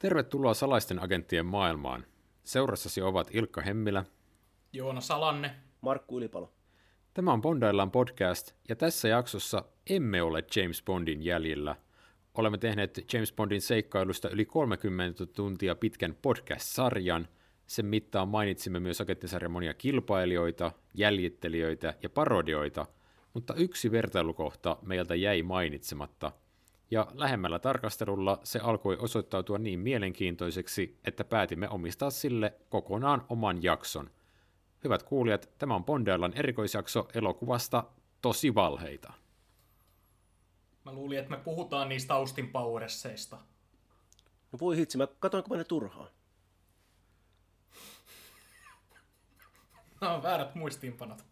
Tervetuloa salaisten agenttien maailmaan. Seurassasi ovat Ilkka Hemmilä, Joona Salanne, Markku Ylipalo. Tämä on Bondaillaan podcast, ja tässä jaksossa emme ole James Bondin jäljillä. Olemme tehneet James Bondin seikkailusta yli 30 tuntia pitkän podcast-sarjan. Sen mittaan mainitsimme myös agenttisarjan monia kilpailijoita, jäljittelijöitä ja parodioita, mutta yksi vertailukohta meiltä jäi mainitsematta. Ja lähemmällä tarkastelulla se alkoi osoittautua niin mielenkiintoiseksi, että päätimme omistaa sille kokonaan oman jakson. Hyvät kuulijat, tämä on Bondaillaan erikoisjakso elokuvasta Tosi valheita. Mä luulin, että me puhutaan niistä Austin Powersseista. No voi hitsi, mä katoinko mä ne turhaan? Nämä on väärät muistiinpanot.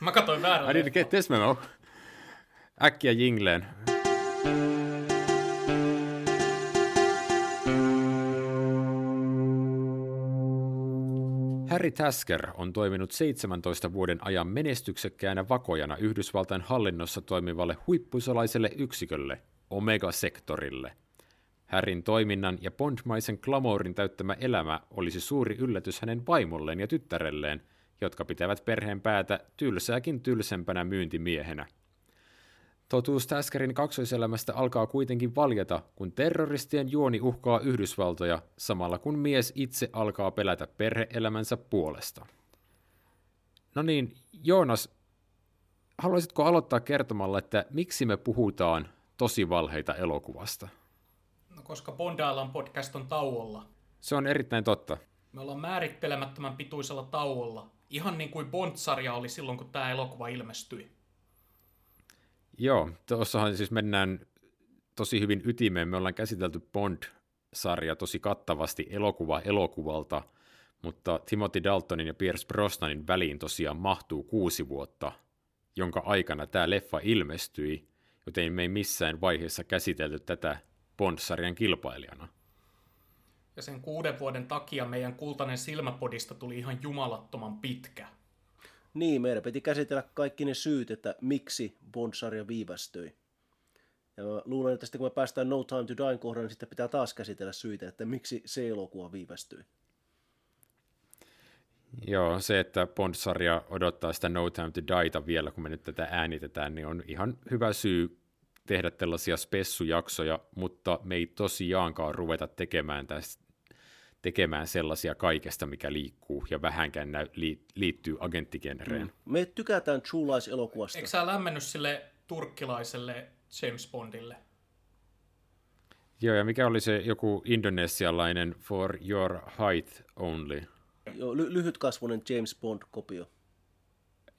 Mä katoin väärät. I didn't get this memo. Äkkiä jingleen. Harry Tasker on toiminut 17 vuoden ajan menestyksekkäänä vakojana Yhdysvaltain hallinnossa toimivalle huippusalaiselle yksikölle, Omega-sektorille. Harryn toiminnan ja bondmaisen glamourin täyttämä elämä olisi suuri yllätys hänen vaimolleen ja tyttärelleen, jotka pitävät perheen päätä tylsääkin tylsempänä myyntimiehenä. Totuus Taskerin kaksoiselämästä alkaa kuitenkin valjeta, kun terroristien juoni uhkaa Yhdysvaltoja, samalla kun mies itse alkaa pelätä perhe-elämänsä puolesta. No niin, Joonas, haluaisitko aloittaa kertomalla, että miksi me puhutaan Tosi valheita -elokuvasta? No koska Bondaillaan podcast on tauolla. Se on erittäin totta. Me ollaan määrittelemättömän pituisella tauolla, ihan niin kuin Bond-sarja oli silloin, kun tämä elokuva ilmestyi. Joo, tuossahan siis mennään tosi hyvin ytimeen. Me ollaan käsitelty Bond-sarja tosi kattavasti elokuva elokuvalta, mutta Timothy Daltonin ja Pierce Brosnanin väliin tosiaan mahtuu 6 vuotta, jonka aikana tämä leffa ilmestyi, joten me ei missään vaiheessa käsitelty tätä Bond-sarjan kilpailijana. Ja sen 6 vuoden takia meidän kultainen silmäpodista tuli ihan jumalattoman pitkä. Niin, meidän piti käsitellä kaikki ne syyt, että miksi Bond-sarja viivästyi. Ja mä luulen, että sitten kun me päästään No Time to Dien kohdalle, niin sitten pitää taas käsitellä syitä, että miksi se elokuva viivästyi. Joo, se, että Bond-sarja odottaa sitä No Time to Dieta vielä, kun me nyt tätä äänitetään, niin on ihan hyvä syy tehdä tällaisia spessujaksoja, mutta me ei tosiaankaan ruveta tekemään sellaisia kaikesta, mikä liikkuu ja vähänkään liittyy agenttigenreen. Me tykätään True Lies-elokuvasta. Eikö sä lämmennyt sille turkkilaiselle James Bondille? Joo, ja mikä oli se joku indonesialainen For Your Height Only? Joo, lyhytkasvuinen James Bond-kopio.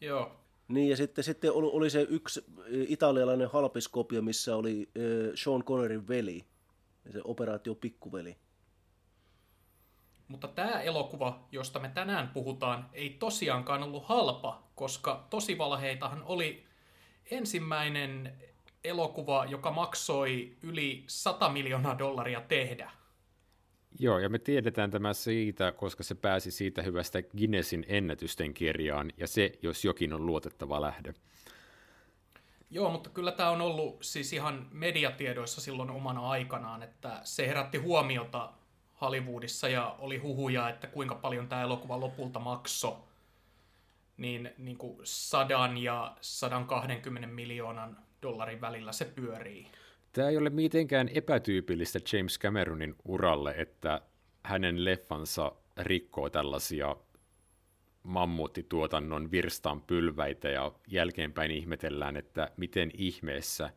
Joo. Niin, ja sitten oli se yksi italialainen halpiskopio, missä oli Sean Connerin veli, se operaatio pikkuveli. Mutta tämä elokuva, josta me tänään puhutaan, ei tosiaankaan ollut halpa, koska Tosi valheitahan oli ensimmäinen elokuva, joka maksoi yli $100 miljoonaa tehdä. Joo, ja me tiedetään tämä siitä, koska se pääsi siitä hyvästä Guinnessin ennätysten kirjaan, ja se, jos jokin, on luotettava lähde. Joo, mutta kyllä tämä on ollut siis ihan mediatiedoissa silloin omana aikanaan, että se herätti huomiota Hollywoodissa ja oli huhuja, että kuinka paljon tämä elokuva lopulta maksoi, niin kuin 100 ja 120 miljoonan dollarin välillä se pyörii. Tämä ei ole mitenkään epätyypillistä James Cameronin uralle, että hänen leffansa rikkoo tällaisia mammuuttituotannon virstanpylväitä ja jälkeenpäin ihmetellään, että miten ihmeessä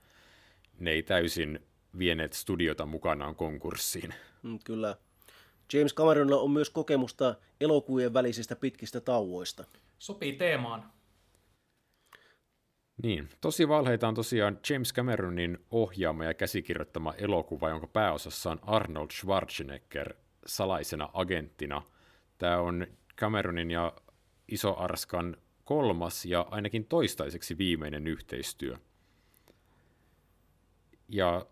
ne ei täysin vieneet studiota mukanaan konkurssiin. Kyllä. James Cameronilla on myös kokemusta elokuvien välisistä pitkistä tauoista. Sopii teemaan. Niin. Tosi valheita on tosiaan James Cameronin ohjaama ja käsikirjoittama elokuva, jonka pääosassa on Arnold Schwarzenegger salaisena agenttina. Tämä on Cameronin ja Iso-Arskan 3. ja ainakin toistaiseksi viimeinen yhteistyö. Ja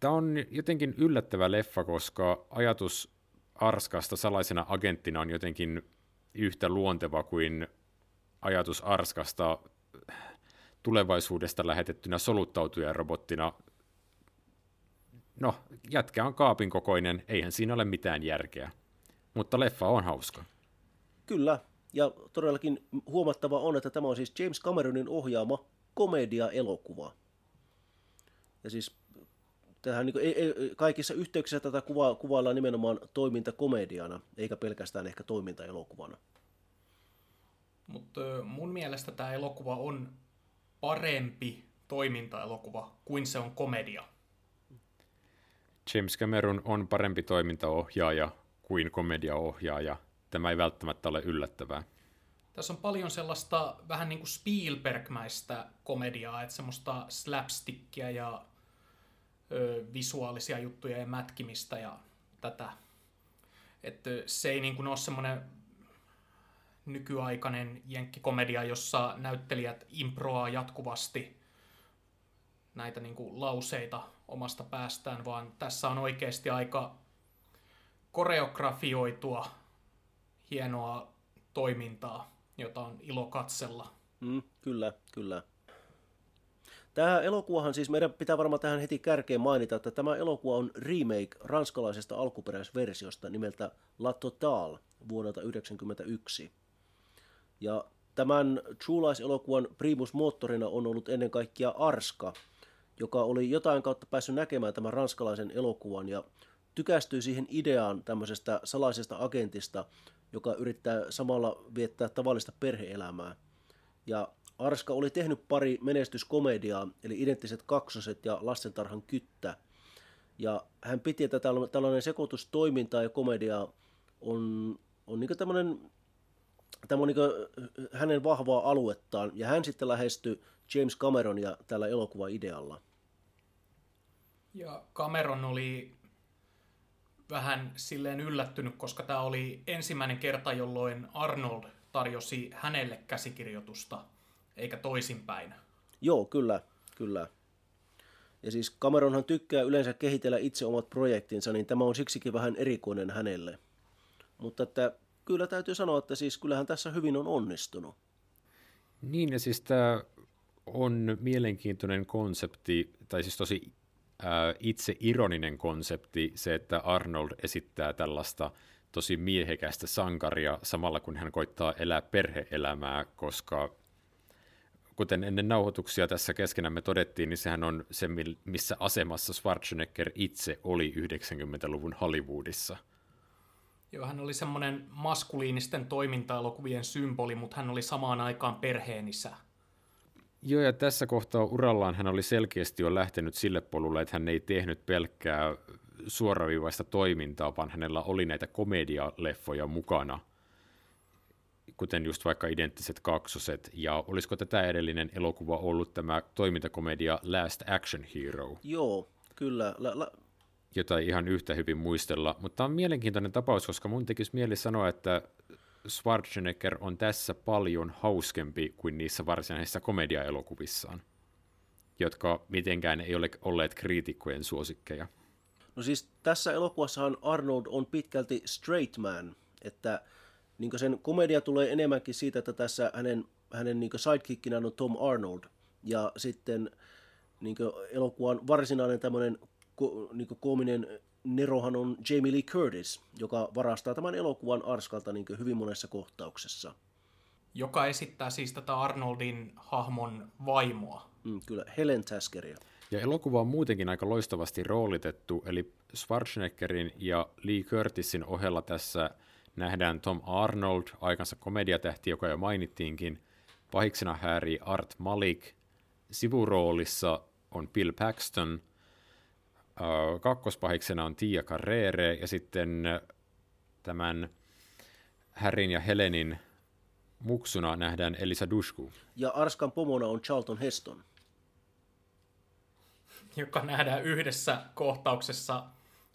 tämä on jotenkin yllättävä leffa, koska ajatus Arskasta salaisena agenttina on jotenkin yhtä luonteva kuin ajatus Arskasta tulevaisuudesta lähetettynä soluttautujarobottina no, jätkä on kaapin kokoinen, eihän siinä ole mitään järkeä. Mutta leffa on hauska. Kyllä, ja todellakin huomattava on, että tämä on siis James Cameronin ohjaama komedia-elokuva. Ja siis tämähän niin kuin, kaikissa yhteyksissä tätä kuvaillaan nimenomaan toimintakomediana, eikä pelkästään ehkä toimintaelokuvana. Mutta mun mielestä tämä elokuva on parempi toimintaelokuva kuin se on komedia. James Cameron on parempi toimintaohjaaja kuin komediaohjaaja. Tämä ei välttämättä ole yllättävää. Tässä on paljon sellaista vähän niin kuin Spielberg-mäistä komediaa, että semmoista slapstickia ja visuaalisia juttuja ja mätkimistä ja tätä. Että se ei niin kuin ole semmoinen nykyaikainen jenkkikomedia, jossa näyttelijät improaa jatkuvasti näitä niin kuin lauseita omasta päästään, vaan tässä on oikeasti aika koreografioitua hienoa toimintaa, jota on ilo katsella. Kyllä, kyllä. Tämä elokuvahan siis, meidän pitää varmaan tähän heti kärkeen mainita, että tämä elokuva on remake ranskalaisesta alkuperäisversiosta nimeltä La Totale vuodelta 1991. Ja tämän True Lies-elokuvan primusmoottorina on ollut ennen kaikkea Arska, joka oli jotain kautta päässyt näkemään tämän ranskalaisen elokuvan ja tykästyi siihen ideaan tämmöisestä salaisesta agentista, joka yrittää samalla viettää tavallista perhe-elämää. Ja Arska oli tehnyt pari menestyskomediaa, eli Identtiset kaksoset ja Lastentarhan kyttä. Ja hän piti, että tällainen sekoitus toimintaa ja komediaa on niin tämmöinen, tämä on niin hänen vahvaa aluettaan, ja hän sitten lähestyi James Cameronia tällä elokuvaidealla. Ja Cameron oli vähän silleen yllättynyt, koska tämä oli ensimmäinen kerta, jolloin Arnold tarjosi hänelle käsikirjoitusta, eikä toisinpäin. Joo, kyllä, kyllä. Ja siis Cameronhan tykkää yleensä kehitellä itse omat projektinsa, niin tämä on siksikin vähän erikoinen hänelle. Mutta että kyllä täytyy sanoa, että siis kyllähän tässä hyvin on onnistunut. Niin, ja siis tämä on mielenkiintoinen konsepti, tai siis tosi itse ironinen konsepti, se, että Arnold esittää tällaista tosi miehekästä sankaria samalla kun hän koittaa elää perhe-elämää, koska kuten ennen nauhoituksia tässä keskenämme todettiin, niin sehän on se, missä asemassa Schwarzenegger itse oli 90-luvun Hollywoodissa. Joo, hän oli semmoinen maskuliinisten toiminta-elokuvien symboli, mutta hän oli samaan aikaan perheen isä. Joo, ja tässä kohtaa urallaan hän oli selkeästi jo lähtenyt sille polulle, että hän ei tehnyt pelkkää suoraviivaista toimintaa, vaan hänellä oli näitä komedialeffoja mukana, kuten just vaikka Identtiset kaksoset, ja olisiko tätä edellinen elokuva ollut tämä toimintakomedia Last Action Hero? Joo, kyllä. Jota ei ihan yhtä hyvin muistella, mutta tämä on mielenkiintoinen tapaus, koska mun tekisi mieli sanoa, että Schwarzenegger on tässä paljon hauskempi kuin niissä varsinaisissa komediaelokuvissaan, jotka mitenkään ei ole olleet kriitikkojen suosikkeja. No siis tässä elokuvassahan Arnold on pitkälti straight man, että niin sen komedia tulee enemmänkin siitä, että tässä hänen niin sidekickinään on Tom Arnold, ja sitten niin elokuvan varsinainen tämmöinen niin koominen nerohan on Jamie Lee Curtis, joka varastaa tämän elokuvan Arskalta niin hyvin monessa kohtauksessa. Joka esittää siis tätä Arnoldin hahmon vaimoa. Kyllä, Helen Taskeria. Ja elokuva on muutenkin aika loistavasti roolitettu, eli Schwarzeneggerin ja Lee Curtisin ohella tässä nähdään Tom Arnold, aikansa komediatähti, joka jo mainittiinkin. Pahiksena häärii Art Malik. Sivuroolissa on Bill Paxton. Kakkospahiksena on Tia Carrere, ja sitten tämän Harryn ja Helenin muksuna nähdään Eliza Dushku. Ja Arskan pomona on Charlton Heston. Joka nähdään yhdessä kohtauksessa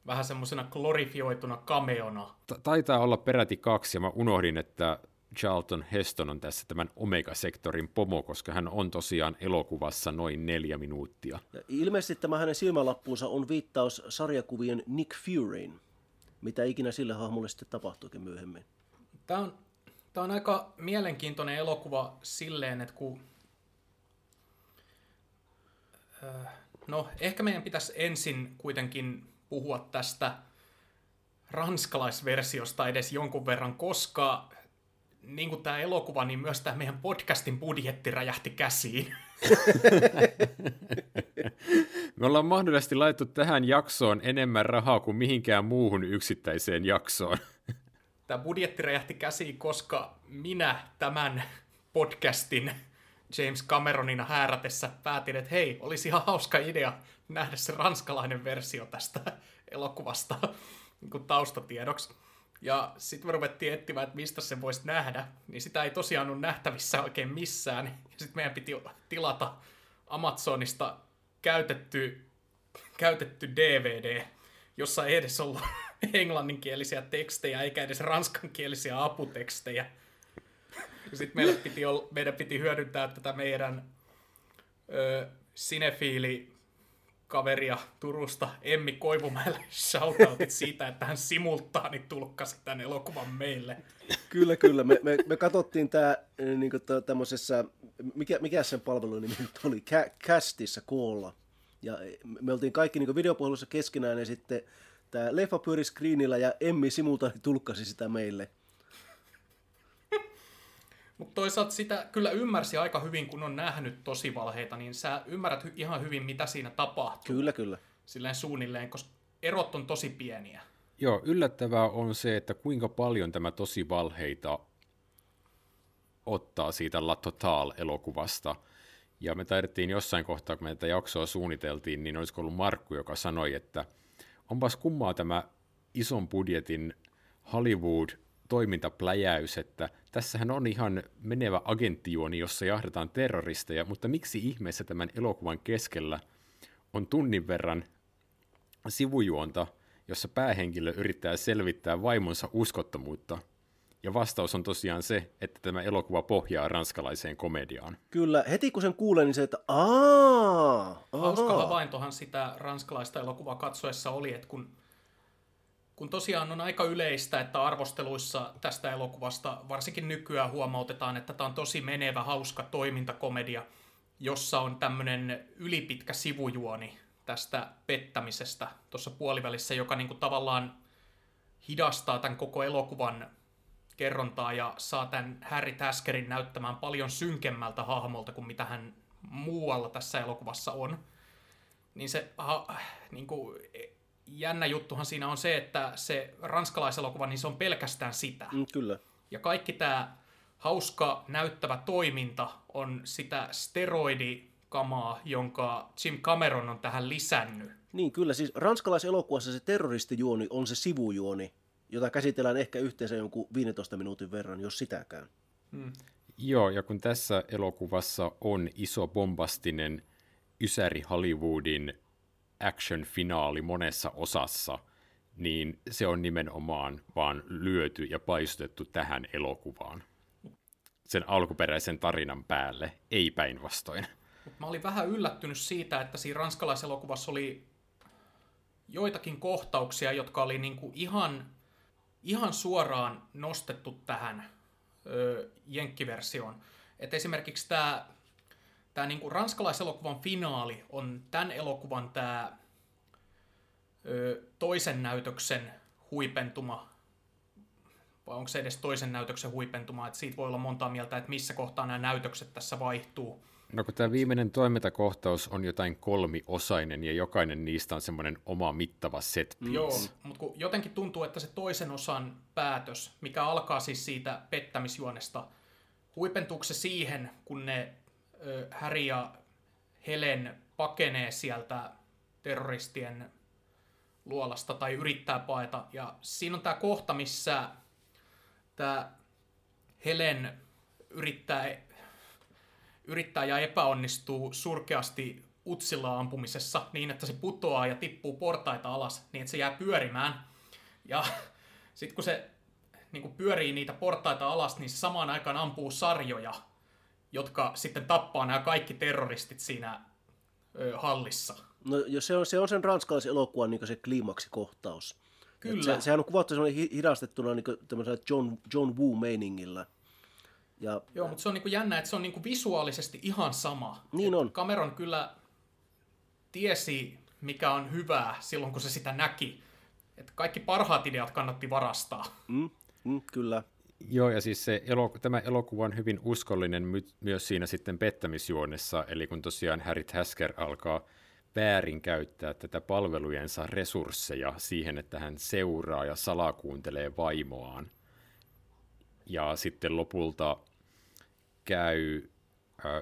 vähän semmoisena glorifioituna cameona. Taitaa olla peräti kaksi, ja mä unohdin, että Charlton Heston on tässä tämän Omega-sektorin pomo, koska hän on tosiaan elokuvassa noin 4 minuuttia. Ja ilmeisesti tämä hänen silmälappuunsa on viittaus sarjakuvien Nick Furyin, mitä ikinä sille hahmolle sitten tapahtuikin myöhemmin. Tämä on aika mielenkiintoinen elokuva silleen, että kun No, ehkä meidän pitäisi ensin kuitenkin puhua tästä ranskalaisversiosta edes jonkun verran, koska niin kuin tämä elokuva, niin myös tämä meidän podcastin budjetti räjähti käsiin. Me ollaan mahdollisesti laittu tähän jaksoon enemmän rahaa kuin mihinkään muuhun yksittäiseen jaksoon. Tämä budjetti räjähti käsiin, koska minä tämän podcastin James Cameronina häärätessä päätin, että hei, olisi ihan hauska idea nähdä se ranskalainen versio tästä elokuvasta niin taustatiedoksi. Ja sitten me ruvettiin etsimään, että mistä sen voisi nähdä, niin sitä ei tosiaan ole nähtävissä oikein missään. Ja sitten meidän piti tilata Amazonista käytetty DVD, jossa ei edes ollut englanninkielisiä tekstejä eikä edes ranskankielisiä aputekstejä. Sitten meidän piti hyödyntää tätä meidän sinefiilikaveria Turusta, Emmi Koivumäelle, shoutoutit siitä, että hän simultaani tulkkasi tämän elokuvan meille. Kyllä. Me katsottiin tämä niin tämmöisessä, mikä sen palvelunimi nyt oli, Castissa koolla. Ja me oltiin kaikki niin videopuhelussa keskenään ja sitten tämä leffa pyöri screenillä ja Emmi simultaani tulkkasi sitä meille. Mutta toisaalta sitä kyllä ymmärsi aika hyvin, kun on nähnyt Tosi valheita, niin sä ymmärrät ihan hyvin, mitä siinä tapahtuu. Kyllä. Silleen suunnilleen, koska erot on tosi pieniä. Joo, yllättävää on se, että kuinka paljon tämä Tosi valheita ottaa siitä La Totale-elokuvasta. Ja me taidettiin jossain kohtaa, kun me tätä jaksoa suunniteltiin, niin olisiko ollut Markku, joka sanoi, että onpas kummaa tämä ison budjetin Hollywood toimintapläjäys, että tässähän on ihan menevä agenttijuoni, jossa jahdetaan terroristeja, mutta miksi ihmeessä tämän elokuvan keskellä on tunnin verran sivujuonta, jossa päähenkilö yrittää selvittää vaimonsa uskottomuutta? Ja vastaus on tosiaan se, että tämä elokuva pohjaa ranskalaiseen komediaan. Kyllä, heti kun sen kuulee, niin se, että hauska havaintohan sitä ranskalaista elokuvaa katsoessa oli, että kun tosiaan on aika yleistä, että arvosteluissa tästä elokuvasta varsinkin nykyään huomautetaan, että tämä on tosi menevä, hauska toimintakomedia, jossa on tämmöinen ylipitkä sivujuoni tästä pettämisestä tuossa puolivälissä, joka niinku tavallaan hidastaa tämän koko elokuvan kerrontaa ja saa tämän Harry Taskerin näyttämään paljon synkemmältä hahmolta kuin mitä hän muualla tässä elokuvassa on. Niin se niinku jännä juttuhan siinä on se, että se ranskalaiselokuva, niin se on pelkästään sitä. Kyllä. Ja kaikki tämä hauska näyttävä toiminta on sitä steroidikamaa, jonka Jim Cameron on tähän lisännyt. Niin kyllä, siis ranskalaiselokuvassa se terroristijuoni on se sivujuoni, jota käsitellään ehkä yhteensä jonkun 15 minuutin verran, jos sitäkään. Joo, ja kun tässä elokuvassa on iso bombastinen ysäri Hollywoodin action-finaali monessa osassa, niin se on nimenomaan vaan lyöty ja paisutettu tähän elokuvaan. Sen alkuperäisen tarinan päälle, ei päinvastoin. Mä olin vähän yllättynyt siitä, että siinä ranskalaiselokuvassa oli joitakin kohtauksia, jotka oli niinku ihan suoraan nostettu tähän jenkkiversioon. Et esimerkiksi tämä niinku ranskalaiselokuvan finaali on tämän elokuvan tämä toisen näytöksen huipentuma. Vai onko se edes toisen näytöksen huipentuma? Et siitä voi olla montaa mieltä, että missä kohtaa nämä näytökset tässä vaihtuu. No kun tämä viimeinen toimintakohtaus on jotain kolmiosainen ja jokainen niistä on semmoinen oma mittava set piece. Joo, mutta jotenkin tuntuu, että se toisen osan päätös, mikä alkaa siis siitä pettämisjuonesta, huipentuuko se siihen, kun ne Harry ja Helen pakenee sieltä terroristien luolasta tai yrittää paeta. Ja siinä on tämä kohta, missä tämä Helen yrittää ja epäonnistuu surkeasti utsilla ampumisessa niin, että se putoaa ja tippuu portaita alas niin, että se jää pyörimään. Ja sitten kun se niin kun pyörii niitä portaita alas, niin se samaan aikaan ampuu sarjoja, jotka sitten tappaa nämä kaikki terroristit siinä hallissa. No se on sen ranskalaisen elokuvan niin se kliimaksikohtaus. Kyllä. Sehän on kuvattu hidastettuna niin tämmöisellä John Woo-meiningillä. Joo, mutta se on niin jännä, että se on niin visuaalisesti ihan sama. Niin on. Cameron kyllä tiesi, mikä on hyvää silloin, kun se sitä näki. Että kaikki parhaat ideat kannatti varastaa. Kyllä. Joo, ja siis se tämä elokuva on hyvin uskollinen myös siinä sitten pettämisjuonessa, eli kun tosiaan Harry Tasker alkaa väärinkäyttää tätä palvelujensa resursseja siihen, että hän seuraa ja salakuuntelee vaimoaan. Ja sitten lopulta käy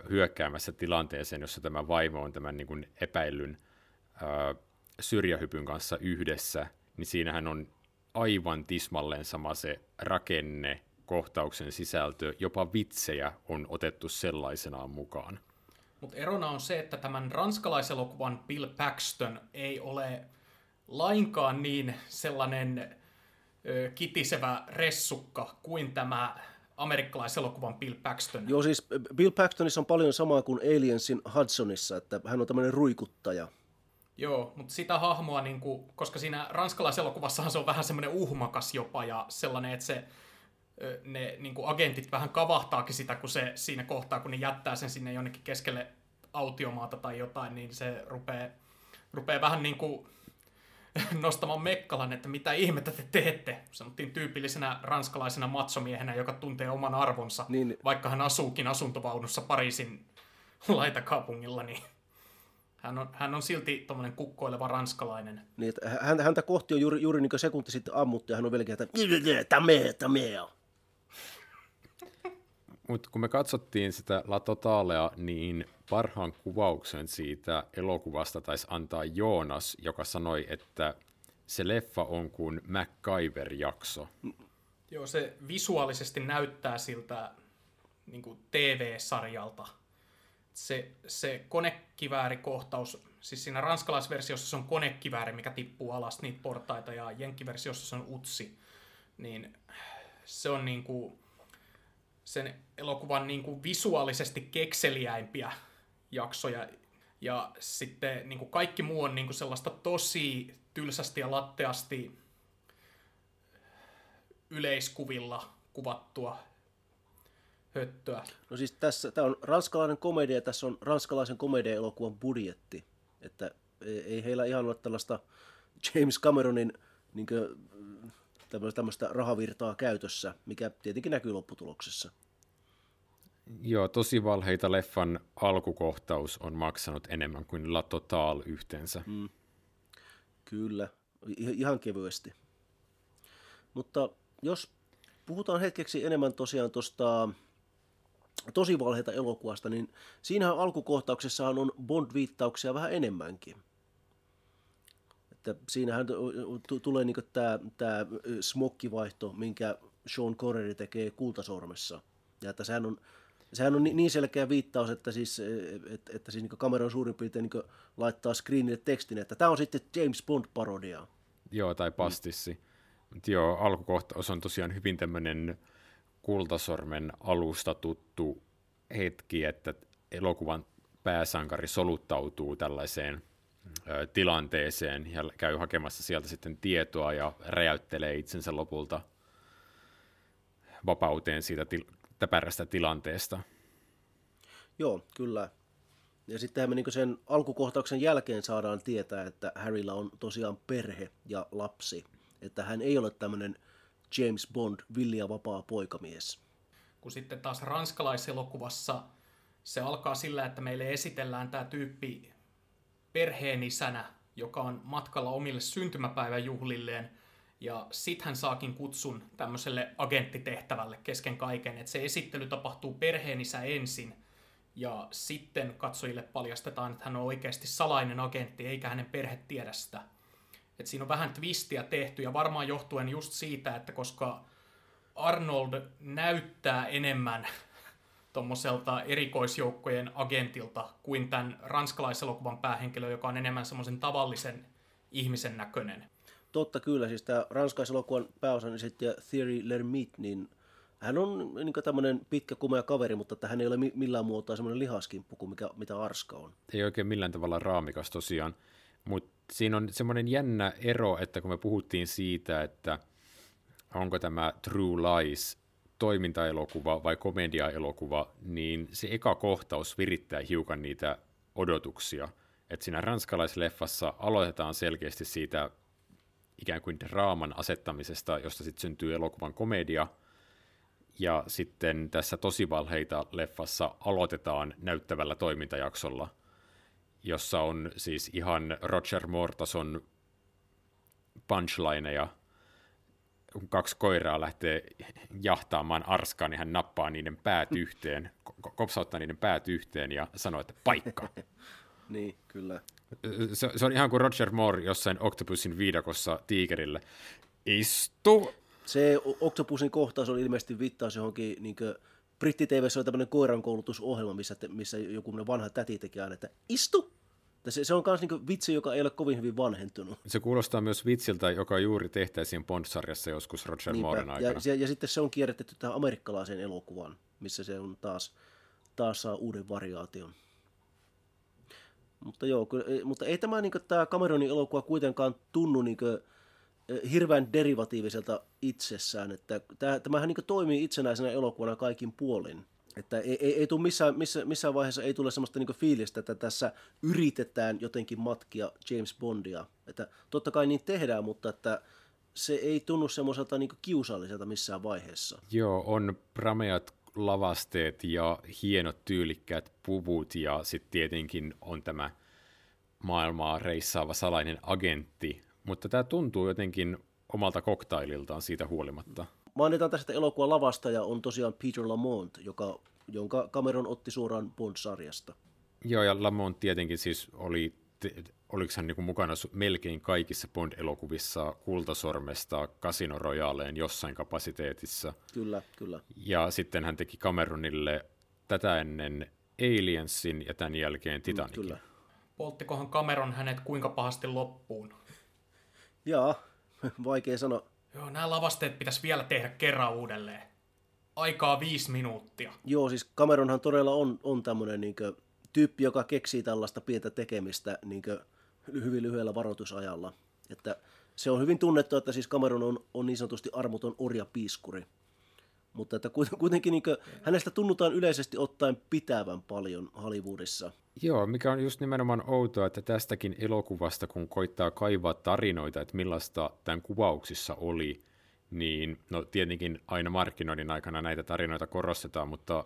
hyökkäämässä tilanteeseen, jossa tämä vaimo on tämän niin kuin epäillyn syrjähypyn kanssa yhdessä, niin siinähän on aivan tismalleen sama se rakenne, kohtauksen sisältö, jopa vitsejä on otettu sellaisenaan mukaan. Mutta erona on se, että tämän ranskalaiselokuvan Bill Paxton ei ole lainkaan niin sellainen kitisevä ressukka kuin tämä amerikkalaiselokuvan Bill Paxton. Joo, siis Bill Paxtonissa on paljon samaa kuin Aliensin Hudsonissa, että hän on tämmöinen ruikuttaja. Joo, mutta sitä hahmoa, niin kuin, koska siinä ranskalaiselokuvassahan se on vähän semmoinen uhmakas jopa ja sellainen, että se, ne niin kuin agentit vähän kavahtaakin sitä, kun se siinä kohtaa, kun ne jättää sen sinne jonnekin keskelle autiomaata tai jotain, niin se rupeaa vähän niin kuin nostamaan mekkalan, että mitä ihmettä te teette. Sanottiin tyypillisenä ranskalaisena matsomiehenä, joka tuntee oman arvonsa, niin, vaikka hän asuukin asuntovaunussa Pariisin laitakaupungilla, niin hän on silti tommoinen kukkoileva ranskalainen. Niin, häntä kohti on juuri niin kuin sekunti sitten ammuttu ja hän on velkeä, että tamea. Mutta kun me katsottiin sitä La Totalea, niin parhaan kuvauksen siitä elokuvasta taisi antaa Joonas, joka sanoi, että se leffa on kuin MacGyver-jakso. Joo, se visuaalisesti näyttää siltä niin kuin TV-sarjalta. Se konekiväärikohtaus, siis siinä ranskalaisversiossa se on konekivääri, mikä tippuu alas niitä portaita, ja jenkkiversiossa se on utsi, niin se on niin kuin sen elokuvan niin kuin visuaalisesti kekseliäimpiä jaksoja, ja sitten niin kuin kaikki muu on niin kuin sellaista tosi tylsästi ja latteasti yleiskuvilla kuvattua höttöä. No siis tämä on ranskalainen komedia, tässä on ranskalaisen komedia-elokuvan budjetti, että ei heillä ihan ole tällaista James Cameronin niin kuin tämmöistä rahavirtaa käytössä, mikä tietenkin näkyy lopputuloksessa. Joo, Tosi valheita leffan alkukohtaus on maksanut enemmän kuin La Totale yhteensä. Kyllä, ihan kevyesti. Mutta jos puhutaan hetkeksi enemmän tosiaan tuosta Tosi valheita -elokuvasta, niin siinähän alkukohtauksessahan on Bond-viittauksia vähän enemmänkin. Että siinähän tulee niin tämä smokkivaihto, minkä Sean Connery tekee Kultasormessa. Ja että sehän on niin selkeä viittaus, että siis niin kamera on suurin piirtein niin laittaa screenille tekstin, että tämä on sitten James Bond-parodia. Joo, tai pastissi. Joo, alkukohtaus on tosiaan hyvin tämmöinen Kultasormen alusta tuttu hetki, että elokuvan pääsankari soluttautuu tällaiseen tilanteeseen ja käy hakemassa sieltä sitten tietoa ja räjäyttelee itsensä lopulta vapauteen siitä täpärästä tilanteesta. Joo, kyllä. Ja sitten me sen alkukohtauksen jälkeen saadaan tietää, että Harryllä on tosiaan perhe ja lapsi, että hän ei ole tämmöinen James Bond, villi ja vapaa poikamies. Kun sitten taas ranskalaiselokuvassa se alkaa sillä, että meille esitellään tämä tyyppi perheenisänä, joka on matkalla omille syntymäpäiväjuhlilleen, ja sitten hän saakin kutsun tämmöiselle agenttitehtävälle kesken kaiken, että se esittely tapahtuu perheenisä ensin, ja sitten katsojille paljastetaan, että hän on oikeasti salainen agentti, eikä hänen perhe tiedä sitä. Et siinä on vähän twistiä tehty, ja varmaan johtuen just siitä, että koska Arnold näyttää enemmän tommoselta erikoisjoukkojen agentilta kuin tämän ranskalaiselokuvan päähenkilö, joka on enemmän semmoisen tavallisen ihmisen näköinen. Totta kyllä, siis tämä ranskalaiselokuvan pääosan esittäjä Thierry Lermitte, niin hän on niin tämmöinen pitkä kumea kaveri, mutta että hän ei ole millään muotoa semmoinen lihaskimppu kuin mitä Arska on. Ei oikein millään tavalla raamikas tosiaan, mutta siinä on semmoinen jännä ero, että kun me puhuttiin siitä, että onko tämä True Lies toimintaelokuva vai komediaelokuva, niin se eka kohtaus virittää hiukan niitä odotuksia. että siinä ranskalaisleffassa aloitetaan selkeästi siitä ikään kuin draaman asettamisesta, josta sitten syntyy elokuvan komedia, ja sitten tässä Tosi valheita -leffassa aloitetaan näyttävällä toimintajaksolla, jossa on siis ihan Roger Moore-tason punchlineja. Kun kaksi koiraa lähtee jahtaamaan arskaa, niin hän nappaa niiden päät yhteen, kopsauttaa niiden päät yhteen ja sanoo, että paikka. Niin, kyllä. Se on ihan kuin Roger Moore jossain Octopusin viidakossa tiikerille. Istu! Se Octopusin kohtaus on ilmeisesti viittaus johonkin, niin kuin britti-tv:ssä oli tämmöinen koirankoulutusohjelma, missä joku vanha täti teki aina, että istu! Se on myös niinku vitsi, joka ei ole kovin hyvin vanhentunut. Se kuulostaa myös vitsiltä, joka juuri tehtäisiin Bond-sarjassa joskus Roger Mooren aikana. Ja sitten se on kierrätetty tähän amerikkalaiseen elokuvaan, missä se on taas saa uuden variaation. Mutta joo, mutta ei tämä niinku tää Cameronin elokuva kuitenkaan tunnu niinku hirveän derivatiiviselta itsessään, että tämähän niinku toimii itsenäisenä elokuvana kaikin puolin. Että ei tule missään vaiheessa ei tule semmoista niinku fiilistä, että tässä yritetään jotenkin matkia James Bondia. Että totta kai niin tehdään, mutta että se ei tunnu semmoiselta niinku kiusalliselta missään vaiheessa. Joo, on prameat lavasteet ja hienot tyylikkäät puvut ja sitten tietenkin on tämä maailmaa reissaava salainen agentti. Mutta tämä tuntuu jotenkin omalta koktaililtaan siitä huolimatta. Mainitaan tästä elokuvan lavastaja on tosiaan Peter Lamont, jonka Cameron otti suoraan Bond-sarjasta. Joo, ja Lamont tietenkin siis olikohan niin kuin mukana melkein kaikissa Bond-elokuvissa Kultasormesta Casino Royaleen jossain kapasiteetissa. Kyllä, kyllä. Ja sitten hän teki Cameronille tätä ennen Aliensin ja tämän jälkeen Titanicin. Kyllä. Polttikohan Cameron hänet kuinka pahasti loppuun? Jaa, vaikea sanoa. Joo, nämä lavasteet pitäisi vielä tehdä kerran uudelleen. Aikaa 5 minuuttia. Joo, siis Cameronhan todella on tämmöinen niinkö tyyppi, joka keksii tällaista pientä tekemistä niinkö hyvin lyhyellä varoitusajalla. Että se on hyvin tunnettu, että siis Cameron on niin sanotusti armoton orjapiiskuri. Mutta että kuitenkin niinkö hänestä tunnutaan yleisesti ottaen pitävän paljon Hollywoodissa. Joo, mikä on just nimenomaan outoa, että tästäkin elokuvasta, kun koittaa kaivaa tarinoita, että millaista tämän kuvauksissa oli, niin no tietenkin aina markkinoinnin aikana näitä tarinoita korostetaan, mutta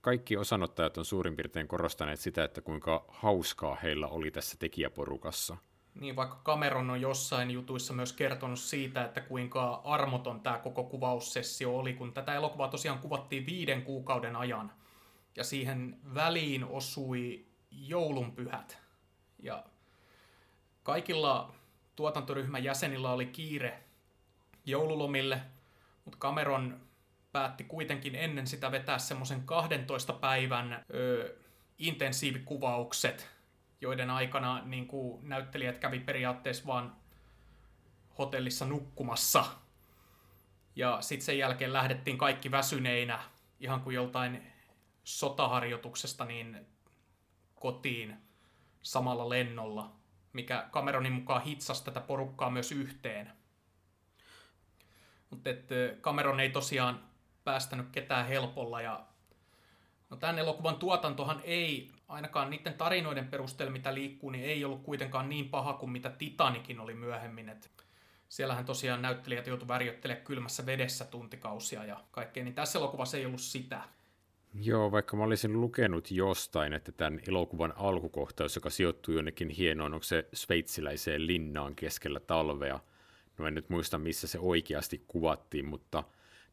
kaikki osanottajat on suurin piirtein korostaneet sitä, että kuinka hauskaa heillä oli tässä tekijäporukassa. Niin, vaikka Cameron on jossain jutuissa myös kertonut siitä, että kuinka armoton tämä koko kuvaussessio oli, kun tätä elokuvaa tosiaan kuvattiin 5 kuukauden ajan. Ja siihen väliin osui joulunpyhät. Ja kaikilla tuotantoryhmän jäsenillä oli kiire joululomille, mutta Cameron päätti kuitenkin ennen sitä vetää semmoisen 12 päivän intensiivikuvaukset, joiden aikana niin kuin näyttelijät kävi periaatteessa vaan hotellissa nukkumassa. Ja sitten sen jälkeen lähdettiin kaikki väsyneinä, ihan kuin joltain sotaharjoituksesta niin kotiin samalla lennolla, mikä Cameronin mukaan hitsasi tätä porukkaa myös yhteen. Mutta Cameron ei tosiaan päästänyt ketään helpolla. Ja no, tämän elokuvan tuotantohan ei, ainakaan niiden tarinoiden perusteella mitä liikkuu, niin ei ollut kuitenkaan niin paha kuin mitä Titanicin oli myöhemmin. Siellähän tosiaan näyttelijät joutuivat värjöttelemään kylmässä vedessä tuntikausia ja kaikkea, niin tässä elokuvassa ei ollut sitä. Joo, vaikka mä olisin lukenut jostain, että tämän elokuvan alkukohtaus, joka sijoittuu jonnekin hienoon, onko se sveitsiläiseen linnaan keskellä talvea, no en nyt muista missä se oikeasti kuvattiin, mutta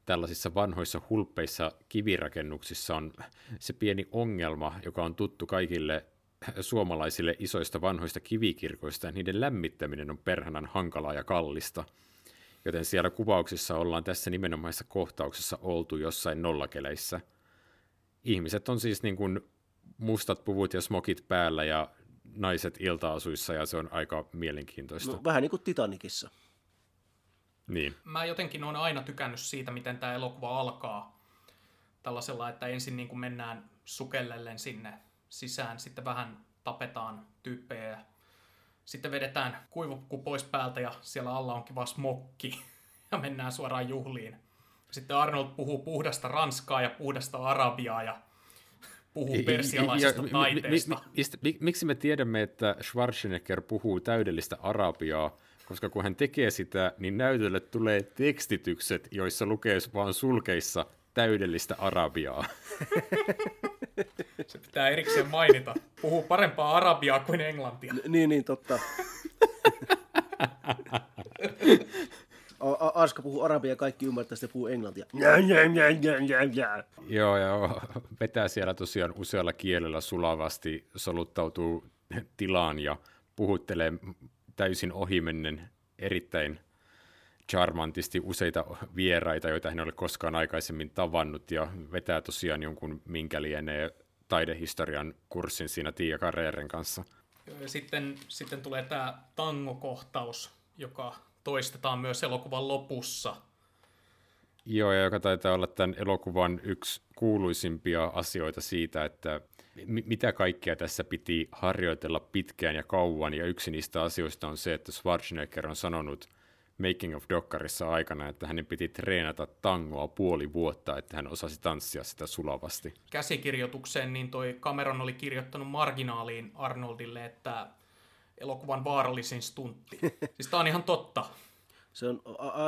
tällaisissa vanhoissa hulppeissa kivirakennuksissa on se pieni ongelma, joka on tuttu kaikille suomalaisille isoista vanhoista kivikirkoista, ja niiden lämmittäminen on perhanan hankalaa ja kallista. Joten siellä kuvauksissa ollaan tässä nimenomaisessa kohtauksessa oltu jossain nollakeleissä. Ihmiset on siis niin kuin mustat puvut ja smokit päällä ja naiset ilta-asuissa, ja se on aika mielenkiintoista. No, vähän niin kuin Titanicissa. Niin. Mä jotenkin olen aina tykännyt siitä, miten tämä elokuva alkaa tällaisella, että ensin niin kuin mennään sukellellen sinne sisään, sitten vähän tapetaan tyyppejä ja sitten vedetään kuivupukku pois päältä ja siellä alla on kiva smokki ja mennään suoraan juhliin. Sitten Arnold puhuu puhdasta ranskaa ja puhdasta arabiaa ja puhuu persialaisesta taiteesta. Miksi me tiedämme, että Schwarzenegger puhuu täydellistä arabiaa? Koska kun hän tekee sitä, niin näytölle tulee tekstitykset, joissa lukee vaan sulkeissa täydellistä arabiaa. Se pitää erikseen mainita. Puhuu parempaa arabiaa kuin englantia. Niin, totta. Arska puhuu arabia ja kaikki ymmärtävät, että puhuu englantia. Joo, vetää siellä tosiaan usealla kielellä sulavasti, soluttautuu tilaan ja puhuttelee täysin ohimennen erittäin charmantisti useita vieraita, joita hän ei ole koskaan aikaisemmin tavannut, ja vetää tosiaan jonkun minkä lienee taidehistorian kurssin siinä Tiia Carreren kanssa. Sitten tulee tämä tangokohtaus, joka toistetaan myös elokuvan lopussa. Joo, ja joka taitaa olla tämän elokuvan yksi kuuluisimpia asioita siitä, että mitä kaikkea tässä piti harjoitella pitkään ja kauan, ja yksi niistä asioista on se, että Schwarzenegger on sanonut Making of Dokkarissa aikana, että hänen piti treenata tangoa puoli vuotta, että hän osasi tanssia sitä sulavasti. Käsikirjoitukseen niin toi Cameron oli kirjoittanut marginaaliin Arnoldille, että elokuvan vaarallisin stuntti. Siis tää on ihan totta. Se on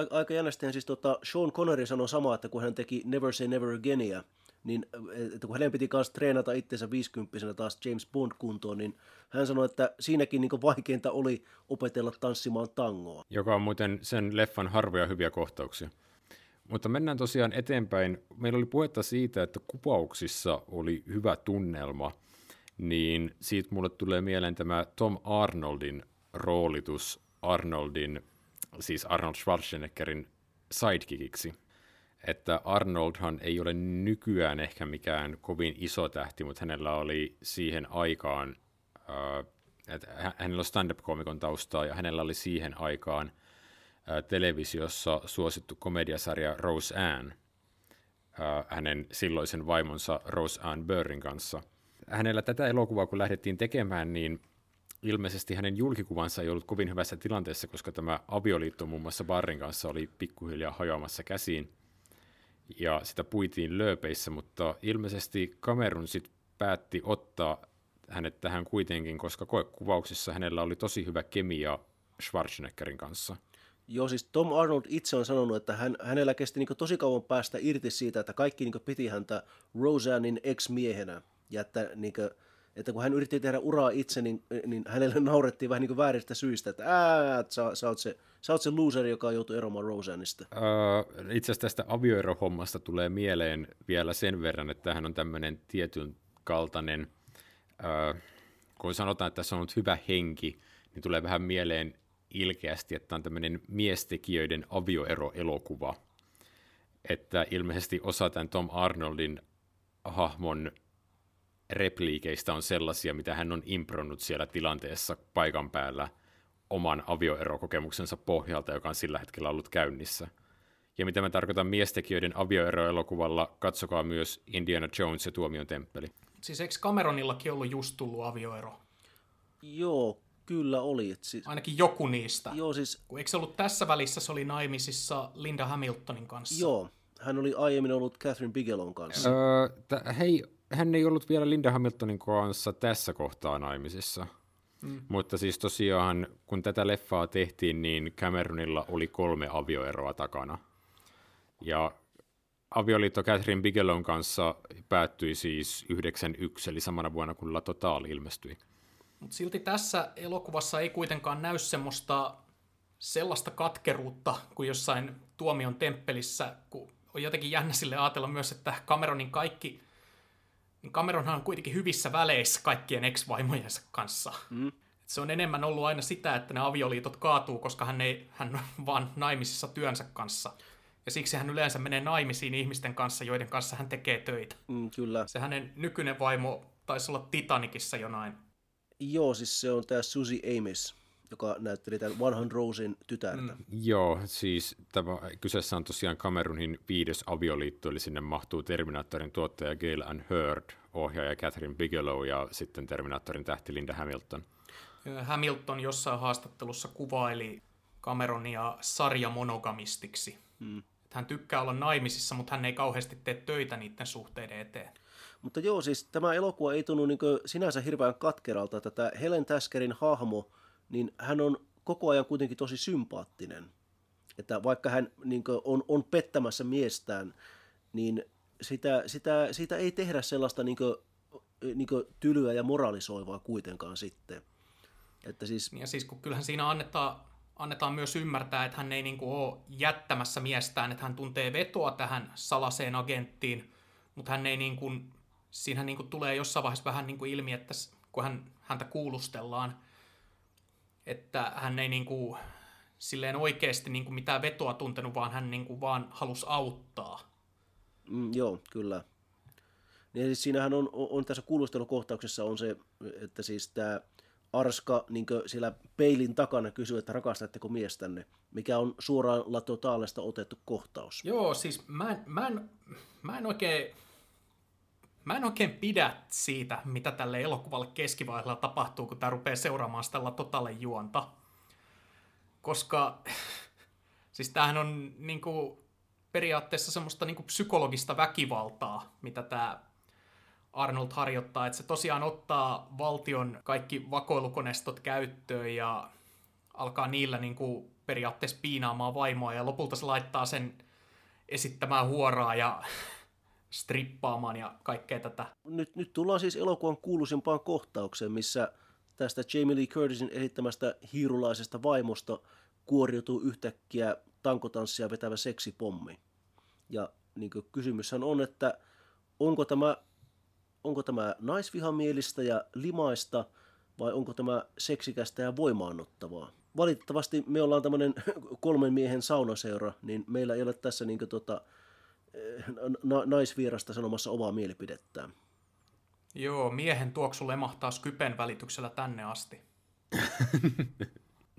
aika jännästi. Siis Sean Connery sanoi samaa, että kun hän teki Never Say Never Againia, niin että kun hänen piti kanssa treenata itsensä 50-vuotiaana taas James Bond-kuntoon, niin hän sanoi, että siinäkin niin vaikeinta oli opetella tanssimaan tangoa. Joka on muuten sen leffan harvoja hyviä kohtauksia. Mutta mennään tosiaan eteenpäin. Meillä oli puhetta siitä, että kuvauksissa oli hyvä tunnelma, niin siitä mulle tulee mieleen tämä Tom Arnoldin roolitus siis Arnold Schwarzeneggerin sidekickiksi. Että Arnoldhan ei ole nykyään ehkä mikään kovin iso tähti, mutta hänellä oli siihen aikaan, että hänellä on stand-up-komikon taustaa, ja hänellä oli siihen aikaan televisiossa suosittu komediasarja Roseanne, hänen silloisen vaimonsa Roseanne Barrin kanssa. Hänellä tätä elokuvaa, kun lähdettiin tekemään, niin ilmeisesti hänen julkikuvansa ei ollut kovin hyvässä tilanteessa, koska tämä avioliitto muun muassa Barrin kanssa oli pikkuhiljaa hajoamassa käsiin, ja sitä puitiin lööpeissä, mutta ilmeisesti Cameron sitten päätti ottaa hänet tähän kuitenkin, koska koekuvauksissa hänellä oli tosi hyvä kemia Schwarzeneggerin kanssa. Joo, siis Tom Arnold itse on sanonut, että hänellä kesti niinku tosi kauan päästä irti siitä, että kaikki niinku piti häntä Roseannin ex-miehenä, ja että niinku, että kun hän yritti tehdä uraa itse, niin hänelle naurettiin vähän niin kuin vääristä syistä, että sä oot se loseri, joka joutuu eromaan Roseannista. Itse asiassa tästä avioerohommasta tulee mieleen vielä sen verran, että hän on tämmöinen tietyn kaltainen, kun sanotaan, että tässä on ollut hyvä henki, niin tulee vähän mieleen ilkeästi, että on tämmöinen miestekijöiden avioeroelokuva. Että ilmeisesti osa tämän Tom Arnoldin hahmon repliikeistä on sellaisia, mitä hän on impronnut siellä tilanteessa paikan päällä oman avioerokokemuksensa pohjalta, joka on sillä hetkellä ollut käynnissä. Ja mitä mä tarkoitan miestekijöiden avioeroelokuvalla, katsokaa myös Indiana Jones ja Tuomion temppeli. Siis eikö Cameronillakin ollut just tullut avioero? Joo, kyllä oli. Siis ainakin joku niistä. Joo, siis eikö se ollut tässä välissä, se oli naimisissa Linda Hamiltonin kanssa? Joo, hän oli aiemmin ollut Kathryn Bigelown kanssa. Hän ei ollut vielä Linda Hamiltonin kanssa tässä kohtaa naimisissa, mutta siis tosiaan kun tätä leffaa tehtiin, niin Cameronilla oli 3 avioeroa takana. Ja avioliitto Kathryn Bigelown kanssa päättyi siis 1991, eli samana vuonna kun La Totale ilmestyi. Mutta silti tässä elokuvassa ei kuitenkaan näy sellaista katkeruutta kuin jossain Tuomion temppelissä, kun on jotenkin jännä sille ajatella myös, että Cameronin kaikki... Cameronhan on kuitenkin hyvissä väleissä kaikkien ex-vaimojensa kanssa. Se on enemmän ollut aina sitä, että ne avioliitot kaatuu, koska hän on vaan naimisissa työnsä kanssa. Ja siksi hän yleensä menee naimisiin ihmisten kanssa, joiden kanssa hän tekee töitä. Kyllä. Se hänen nykyinen vaimo taisi olla Titanicissa jonain. Joo, siis se on tämä Susie Amis, joka näytteli tämän 100 Rosen tytärtä. Joo, siis kyseessä on tosiaan Cameronin 5. avioliitto, eli sinne mahtuu Terminaattorin tuottaja Gail Ann Hurd, ohjaaja Kathryn Bigelow ja sitten Terminaattorin tähti Linda Hamilton. Hamilton jossain haastattelussa kuvaili Cameronia sarjamonogamistiksi. Hän tykkää olla naimisissa, mutta hän ei kauheasti tee töitä niiden suhteiden eteen. Mutta joo, siis tämä elokuva ei tunnu niin sinänsä hirveän katkeralta. Tätä Helen Taskerin hahmo, niin hän on koko ajan kuitenkin tosi sympaattinen. Että vaikka hän niin on pettämässä miestään, niin sitä ei tehdä sellaista niin tylyä ja moralisoivaa kuitenkaan sitten. Että siis... Ja siis kun kyllähän siinä annetaan myös ymmärtää, että hän ei niin kuin ole jättämässä miestään, että hän tuntee vetoa tähän salaseen agenttiin, mutta hän ei niin kuin, siinähän niin kuin tulee jossain vaiheessa vähän niin kuin ilmi, että kun häntä kuulustellaan, että hän ei niin kuin silleen oikeasti niin kuin mitään vetoa tuntenut, vaan hän niin kuin vaan halusi auttaa. Joo, kyllä. Ja siis siinähän on tässä kuulustelukohtauksessa on se, että siis tämä Arska niin siellä peilin takana kysyy, että rakastatteko miestänne, mikä on suoraan La Totalesta otettu kohtaus. Joo, siis mä en oikein pidä siitä, mitä tälle elokuvalle keskivaiheella tapahtuu, kun tämä rupeaa seuraamaan sitä La Totalen juonta. Koska siis tämähän on niin kuin, periaatteessa semmoista niin kuin psykologista väkivaltaa, mitä tämä Arnold harjoittaa, että se tosiaan ottaa valtion kaikki vakoilukoneistot käyttöön ja alkaa niillä niin kuin periaatteessa piinaamaan vaimoa ja lopulta se laittaa sen esittämään huoraa ja strippaamaan ja kaikkea tätä. Nyt tullaan siis elokuvan kuuluisimpaan kohtaukseen, missä tästä Jamie Lee Curtisin esittämästä hiirulaisesta vaimosta kuoriutuu yhtäkkiä tankotanssia vetävä seksipommi. Ja niin kuin kysymyshän on, että onko tämä naisvihamielistä ja limaista vai onko tämä seksikästä ja voimaannuttavaa? Valitettavasti me ollaan tämmöinen 3 miehen saunaseura, niin meillä ei ole tässä niin kuin naisvierasta sanomassa omaa mielipidettään. Joo, miehen tuoksu lemahtaa Skypen välityksellä tänne asti.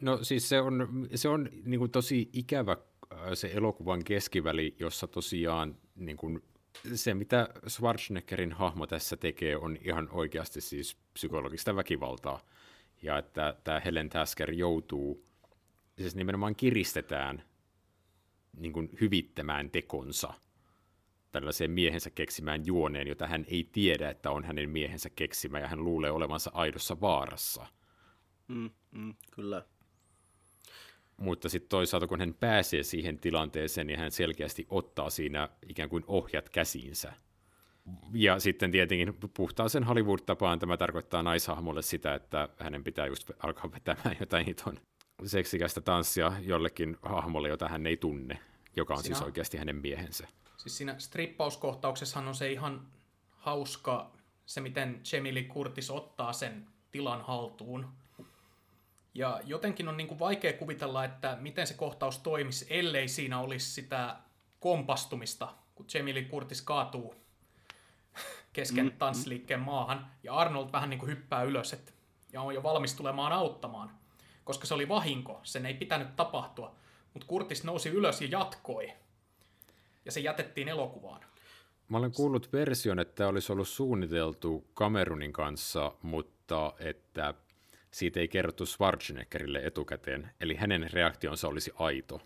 No siis se on niin kuin tosi ikävä se elokuvan keskiväli, jossa tosiaan... Niin kuin se, mitä Schwarzeneggerin hahmo tässä tekee, on ihan oikeasti siis psykologista väkivaltaa. Ja että tämä Helen Tasker joutuu, siis nimenomaan kiristetään niin kuin hyvittämään tekonsa tällaiseen miehensä keksimään juoneen, jota hän ei tiedä, että on hänen miehensä keksimä, ja hän luulee olevansa aidossa vaarassa. Kyllä. Mutta sitten toisaalta, kun hän pääsee siihen tilanteeseen, niin hän selkeästi ottaa siinä ikään kuin ohjat käsiinsä. Ja sitten tietenkin puhtaaseen Hollywood-tapaan tämä tarkoittaa naishahmolle sitä, että hänen pitää just alkaa vetämään jotain hiton seksikästä tanssia jollekin hahmolle, jota hän ei tunne, joka on siis oikeasti hänen miehensä. Siis siinä strippauskohtauksessahan on se ihan hauska, se miten Jamie Lee Curtis ottaa sen tilan haltuun. Ja jotenkin on niin kuin vaikea kuvitella, että miten se kohtaus toimisi, ellei siinä olisi sitä kompastumista, kun Jamie Lee Curtis kaatuu kesken tanssiliikkeen maahan, ja Arnold vähän niin kuin hyppää ylös, ja on jo valmis tulemaan auttamaan, koska se oli vahinko, sen ei pitänyt tapahtua, mutta Curtis nousi ylös ja jatkoi, ja se jätettiin elokuvaan. Mä olen kuullut version, että olisi ollut suunniteltu Cameronin kanssa, mutta että... Siitä ei kerrottu Schwarzeneggerille etukäteen, eli hänen reaktionsa olisi aito.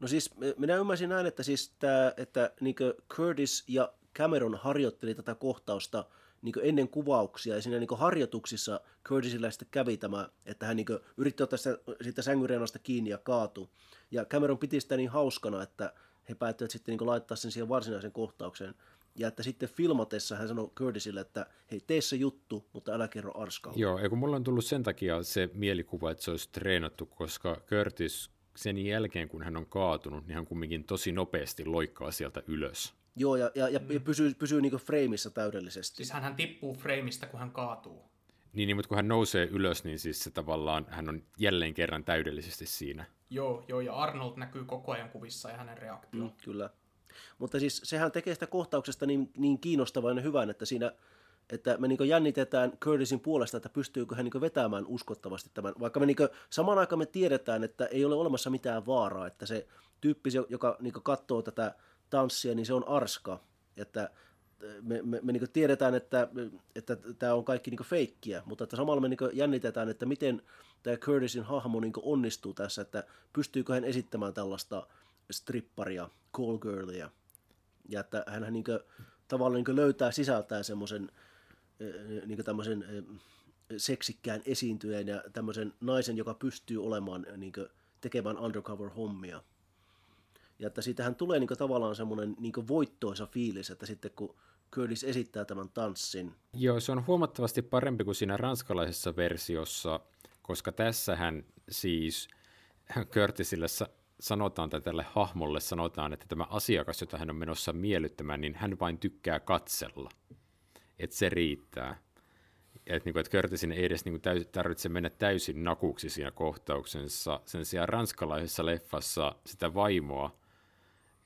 No siis minä ymmärsin näin, että, siis tämä, että niin Curtis ja Cameron harjoitteli tätä kohtausta niin ennen kuvauksia, ja siinä niin harjoituksissa Curtisillä sitten kävi tämä, että hän niin yritti ottaa sitä sängyreenasta kiinni ja kaatui. Ja Cameron piti sitä niin hauskana, että he päättivät sitten niin laittaa sen siihen varsinaisen kohtaukseen. Ja että sitten filmatessa hän sanoi Curtisille, että hei, tee se juttu, mutta älä kerro Arskalle. Joo, ja kun mulla on tullut sen takia se mielikuva, että se olisi treenattu, koska Curtis sen jälkeen, kun hän on kaatunut, niin hän kumminkin tosi nopeasti loikkaa sieltä ylös. Joo, ja pysyy niin kuin freimissä täydellisesti. Siis hän tippuu freimistä, kun hän kaatuu. Niin, mutta kun hän nousee ylös, niin siis se tavallaan hän on jälleen kerran täydellisesti siinä. Joo, ja Arnold näkyy koko ajan kuvissa ja hänen reaktio. Kyllä. Mutta siis sehän tekee sitä kohtauksesta niin kiinnostavan ja hyvän, että siinä että me niin jännitetään Curtisin puolesta, että pystyykö hän niin vetämään uskottavasti tämän. Vaikka me niin samaan aikaan me tiedetään, että ei ole olemassa mitään vaaraa, että se tyyppi, joka niin katsoo tätä tanssia, niin se on Arska. Että me niin tiedetään, että tämä on kaikki niin feikkiä, mutta että samalla me niin jännitetään, että miten tämä Curtisin hahmo niin onnistuu tässä, että pystyykö hän esittämään tällaista stripparia, call girlia. Ja että hänhän niin tavallaan niin löytää sisältää semmoisen niin tämmöisen seksikkään esiintyjän ja tämmöisen naisen, joka pystyy olemaan niin tekemään undercover-hommia. Ja että siitähän tulee niin tavallaan semmoinen niin voittoisa fiilis, että sitten kun Curtis esittää tämän tanssin. Joo, se on huomattavasti parempi kuin siinä ranskalaisessa versiossa, koska tässähän siis Curtisille sanotaan, tai tälle hahmolle sanotaan, että tämä asiakas, jota hän on menossa miellyttämään, niin hän vain tykkää katsella. Että se riittää. Että niinku, et Curtisin ei edes niinku tarvitse mennä täysin nakuksi siinä kohtauksensa. Sen sijaan ranskalaisessa leffassa sitä vaimoa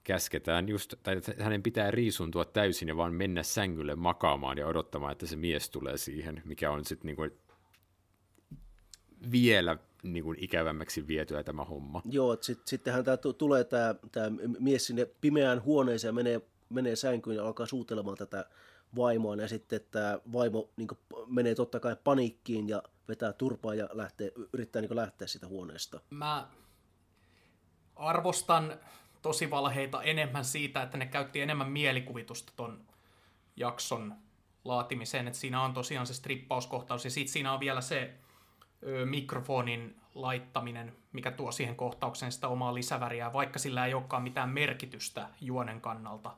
käsketään just, tai hänen pitää riisuntua täysin ja vaan mennä sängylle makaamaan ja odottamaan, että se mies tulee siihen, mikä on sitten niinku vielä niinku ikävämmäksi vietyä tämä homma. Joo, että sittenhän tulee tämä mies sinne pimeään huoneeseen ja menee sänkyyn ja alkaa suutelemaan tätä vaimoa, ja sitten tämä vaimo niin menee totta kai paniikkiin ja vetää turpaa ja yrittää niin lähteä siitä huoneesta. Mä arvostan Tosi valheita enemmän siitä, että ne käytti enemmän mielikuvitusta ton jakson laatimiseen, että siinä on tosiaan se strippauskohtaus, ja sitten siinä on vielä se mikrofonin laittaminen, mikä tuo siihen kohtaukseen sitä omaa lisäväriä, vaikka sillä ei olekaan mitään merkitystä juonen kannalta.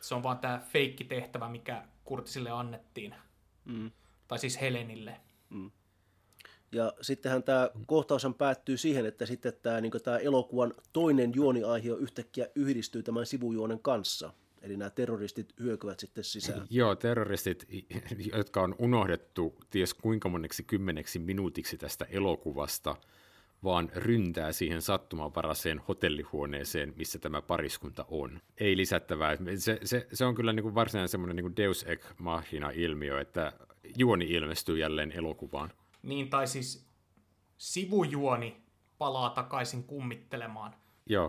Se on vaan tämä feikki tehtävä, mikä Curtisille annettiin, tai siis Helenille. Mm. Ja sittenhän tämä kohtaushan päättyy siihen, että sitten tämä niin elokuvan toinen juoniaihe yhtäkkiä yhdistyy tämän sivujuonen kanssa. Eli nämä terroristit hyökyvät sitten sisään. Joo, terroristit, jotka on unohdettu ties kuinka moneksi 10 minuutiksi tästä elokuvasta, vaan ryntää siihen sattumanvaraiseen hotellihuoneeseen, missä tämä pariskunta on. Ei lisättävää. Se on kyllä niinku varsinainen semmoinen niinku Deus Ex Machina-ilmiö, että juoni ilmestyy jälleen elokuvaan. Niin, tai siis sivujuoni palaa takaisin kummittelemaan. Joo,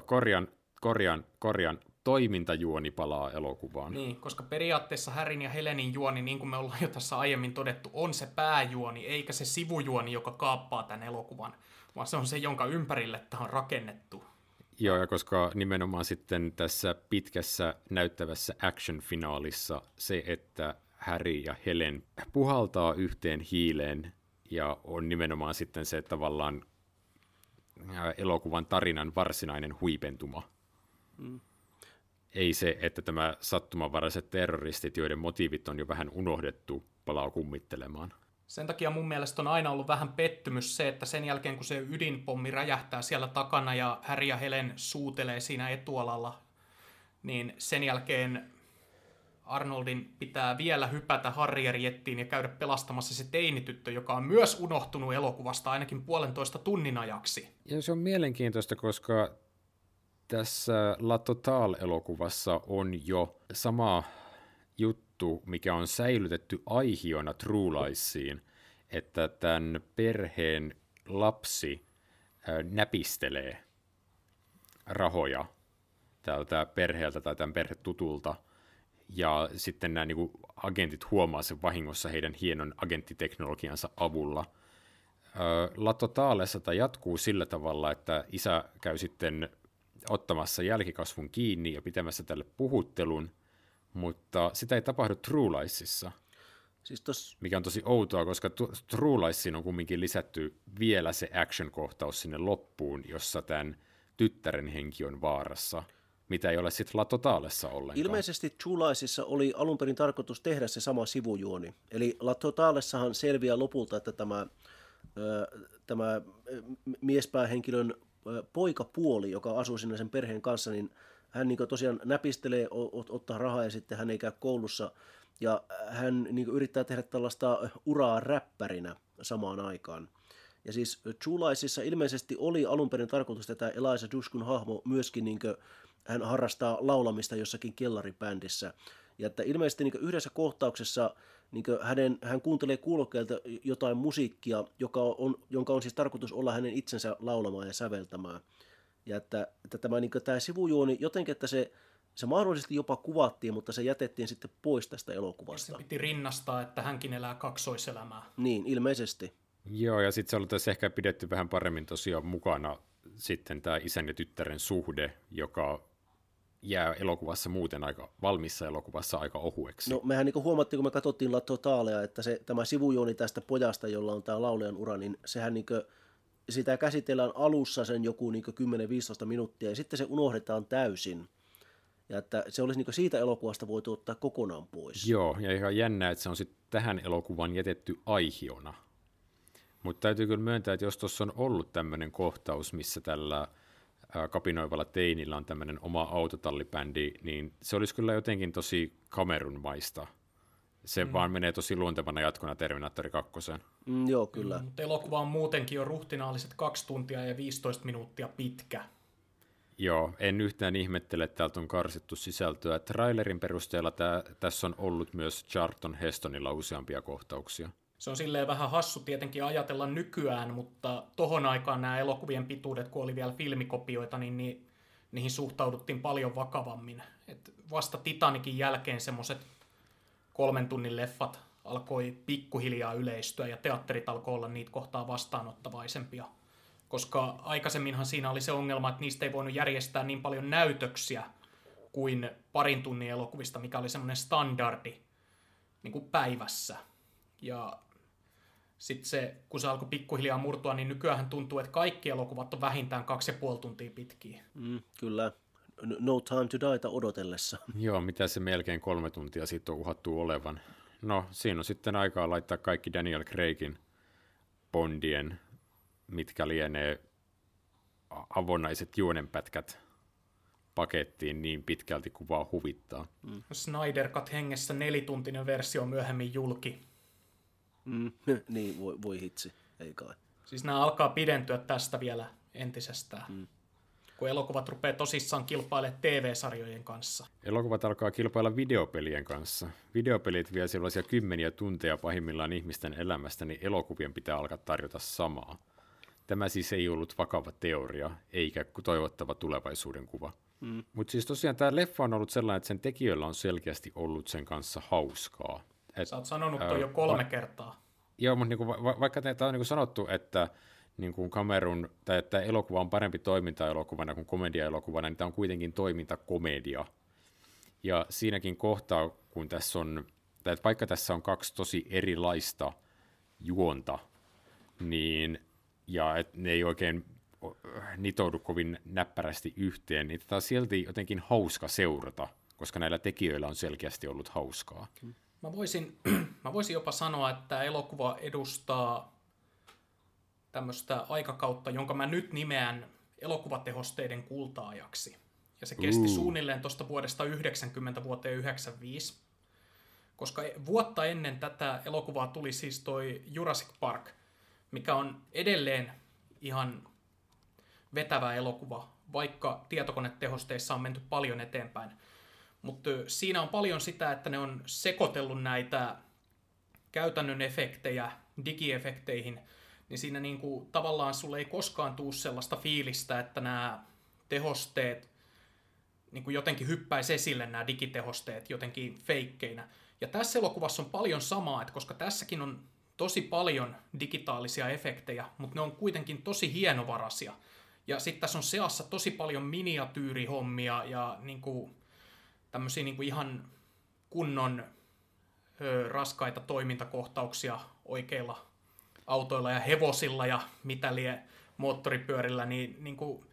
korjaan. Toimintajuoni palaa elokuvaan. Niin, koska periaatteessa Harryn ja Helenin juoni, niin kuin me ollaan jo tässä aiemmin todettu, on se pääjuoni, eikä se sivujuoni, joka kaappaa tämän elokuvan, vaan se on se, jonka ympärille tämä on rakennettu. Joo, ja koska nimenomaan sitten tässä pitkässä näyttävässä action-finaalissa se, että Harry ja Helen puhaltaa yhteen hiileen, ja on nimenomaan sitten se tavallaan elokuvan tarinan varsinainen huipentuma. Mm. Ei se, että tämä sattumanvaraiset terroristit, joiden motiivit on jo vähän unohdettu, palaa kummittelemaan. Sen takia mun mielestä on aina ollut vähän pettymys se, että sen jälkeen kun se ydinpommi räjähtää siellä takana ja Harry ja Helen suutelee siinä etualalla, niin sen jälkeen Arnoldin pitää vielä hypätä Harrieriettiin ja käydä pelastamassa se teinityttö, joka on myös unohtunut elokuvasta ainakin 1,5 tunnin ajaksi. Ja se on mielenkiintoista, koska tässä La Totale-elokuvassa on jo sama juttu, mikä on säilytetty aihiona True Liesiin, että tämän perheen lapsi näpistelee rahoja tältä perheeltä tai tämän perhetutulta, ja sitten nämä niin kuin agentit huomaa sen vahingossa heidän hienon agenttiteknologiansa avulla. La Totalessa tämä jatkuu sillä tavalla, että isä käy sitten ottamassa jälkikasvun kiinni ja pitämässä tälle puhuttelun, mutta sitä ei tapahdu True Liesissa, siis mikä on tosi outoa, koska True Liesiin on kumminkin lisätty vielä se action-kohtaus sinne loppuun, jossa tämän tyttären henki on vaarassa, mitä ei ole sitten La Totalessa ollenkaan. Ilmeisesti True Liesissa oli alun perin tarkoitus tehdä se sama sivujuoni, eli La Totalessahan selviää lopulta, että tämä miespäähenkilön poikapuoli, joka asuu siinä sen perheen kanssa, niin hän niin tosiaan näpistelee, ottaa rahaa ja sitten hän ei käy koulussa. Ja hän niin yrittää tehdä tällaista uraa räppärinä samaan aikaan. Ja siis True Liesissa ilmeisesti oli alun perin tarkoitus, että tämä Eliza Dushkun hahmo myöskin, niin hän harrastaa laulamista jossakin kellaribändissä. Ja että ilmeisesti niin yhdessä kohtauksessa niin hän kuuntelee kuulokkeelta jotain musiikkia, jonka on siis tarkoitus olla hänen itsensä laulamaan ja säveltämään. Ja että tämä, niin tämä sivujuoni jotenkin, että se mahdollisesti jopa kuvattiin, mutta se jätettiin sitten pois tästä elokuvasta. Ja se piti rinnastaa, että hänkin elää kaksoiselämää. Niin, ilmeisesti. Joo, ja sitten se oltaisiin ehkä pidetty vähän paremmin tosiaan mukana sitten tämä isän ja tyttären suhde, joka jää elokuvassa muuten aika, valmissa elokuvassa aika ohueksi. No mehän niin huomattiin, kun me katsottiin La Totalea, että se, tämä sivujuoni tästä pojasta, jolla on tämä laulajan ura, niin sehän niin kuin, sitä käsitellään alussa sen joku niin 10-15 minuuttia ja sitten se unohdetaan täysin. Ja että se olisi niin siitä elokuvasta voitu ottaa kokonaan pois. Joo, ja ihan jännää, että se on sitten tähän elokuvan jätetty aihiona. Mutta täytyy kyllä myöntää, että jos tuossa on ollut tämmöinen kohtaus, missä tällä kapinoivalla teinillä on tämmöinen oma autotallibändi, niin se olisi kyllä jotenkin tosi Cameron-maista. Se vaan menee tosi luontevana jatkona Terminaattori 2. Joo, kyllä. Mutta elokuva on muutenkin jo ruhtinaalliset 2 tuntia ja 15 minuuttia pitkä. Joo, en yhtään ihmettele, että täältä on karsittu sisältöä. Trailerin perusteella tässä on ollut myös Charlton Hestonilla useampia kohtauksia. Se on silleen vähän hassu tietenkin ajatella nykyään, mutta tohon aikaan nämä elokuvien pituudet, kun oli vielä filmikopioita, niin niihin suhtauduttiin paljon vakavammin. Et vasta Titanicin jälkeen semmoiset 3 tunnin leffat alkoi pikkuhiljaa yleistyä ja teatterit alkoi olla niitä kohtaa vastaanottavaisempia. Koska aikaisemminhan siinä oli se ongelma, että niistä ei voinut järjestää niin paljon näytöksiä kuin parin tunnin elokuvista, mikä oli semmoinen standardi niin kuin päivässä. Ja sitten se, kun se alkoi pikkuhiljaa murtua, niin nykyään tuntuu, että kaikki elokuvat on vähintään 2,5 tuntia pitkiä. Kyllä. No Time to Dieta odotellessa. Joo, mitä se melkein 3 tuntia siitä on uhattu olevan. No, siinä on sitten aikaa laittaa kaikki Daniel Craigin Bondien, mitkä lienee avonaiset juonenpätkät pakettiin niin pitkälti kuin vaan huvittaa. Snyder Cut hengessä 4-tuntinen versio myöhemmin julki. Niin, voi hitsi, ei kai. Siis nämä alkaa pidentyä tästä vielä entisestään, kun elokuvat rupeaa tosissaan kilpailemaan TV-sarjojen kanssa. Elokuvat alkaa kilpailla videopelien kanssa. Videopelit vie sellaisia kymmeniä tunteja pahimmillaan ihmisten elämästä, niin elokuvien pitää alkaa tarjota samaa. Tämä siis ei ollut vakava teoria, eikä toivottava tulevaisuuden kuva. Mutta siis tosiaan tämä leffa on ollut sellainen, että sen tekijöillä on selkeästi ollut sen kanssa hauskaa. Sä oot sanonut toi jo 3 kertaa. Joo, mutta niinku vaikka tämä on niinku sanottu, että niinku Cameron, tai että elokuva on parempi toimintaelokuvana kuin komediaelokuvana, niin tämä on kuitenkin toimintakomedia. Ja siinäkin kohtaa, kun tässä on, tai vaikka tässä on 2 tosi erilaista juonta, niin ja et ne ei oikein nitoudu kovin näppärästi yhteen, niin tätä on silti jotenkin hauska seurata, koska näillä tekijöillä on selkeästi ollut hauskaa. Mä voisin jopa sanoa, että elokuva edustaa tämmöistä aikakautta, jonka mä nyt nimeän elokuvatehosteiden kulta-ajaksi. Ja se kesti suunnilleen tuosta vuodesta 90 vuoteen 95, koska vuotta ennen tätä elokuvaa tuli siis toi Jurassic Park, mikä on edelleen ihan vetävä elokuva, vaikka tietokonetehosteissa on menty paljon eteenpäin. Mutta siinä on paljon sitä, että ne on sekoitellut näitä käytännön efektejä digiefekteihin, niin siinä niinku tavallaan sulle ei koskaan tule sellaista fiilistä, että nämä tehosteet, niinku jotenkin hyppäisi esille nämä digitehosteet jotenkin feikkeinä. Ja tässä elokuvassa on paljon samaa, että koska tässäkin on tosi paljon digitaalisia efektejä, mutta ne on kuitenkin tosi hienovaraisia. Ja sitten tässä on seassa tosi paljon miniatyyrihommia ja niinku tämmöisiä niin kuin ihan kunnon raskaita toimintakohtauksia oikeilla autoilla ja hevosilla ja mitä lie moottoripyörillä, niin kuin,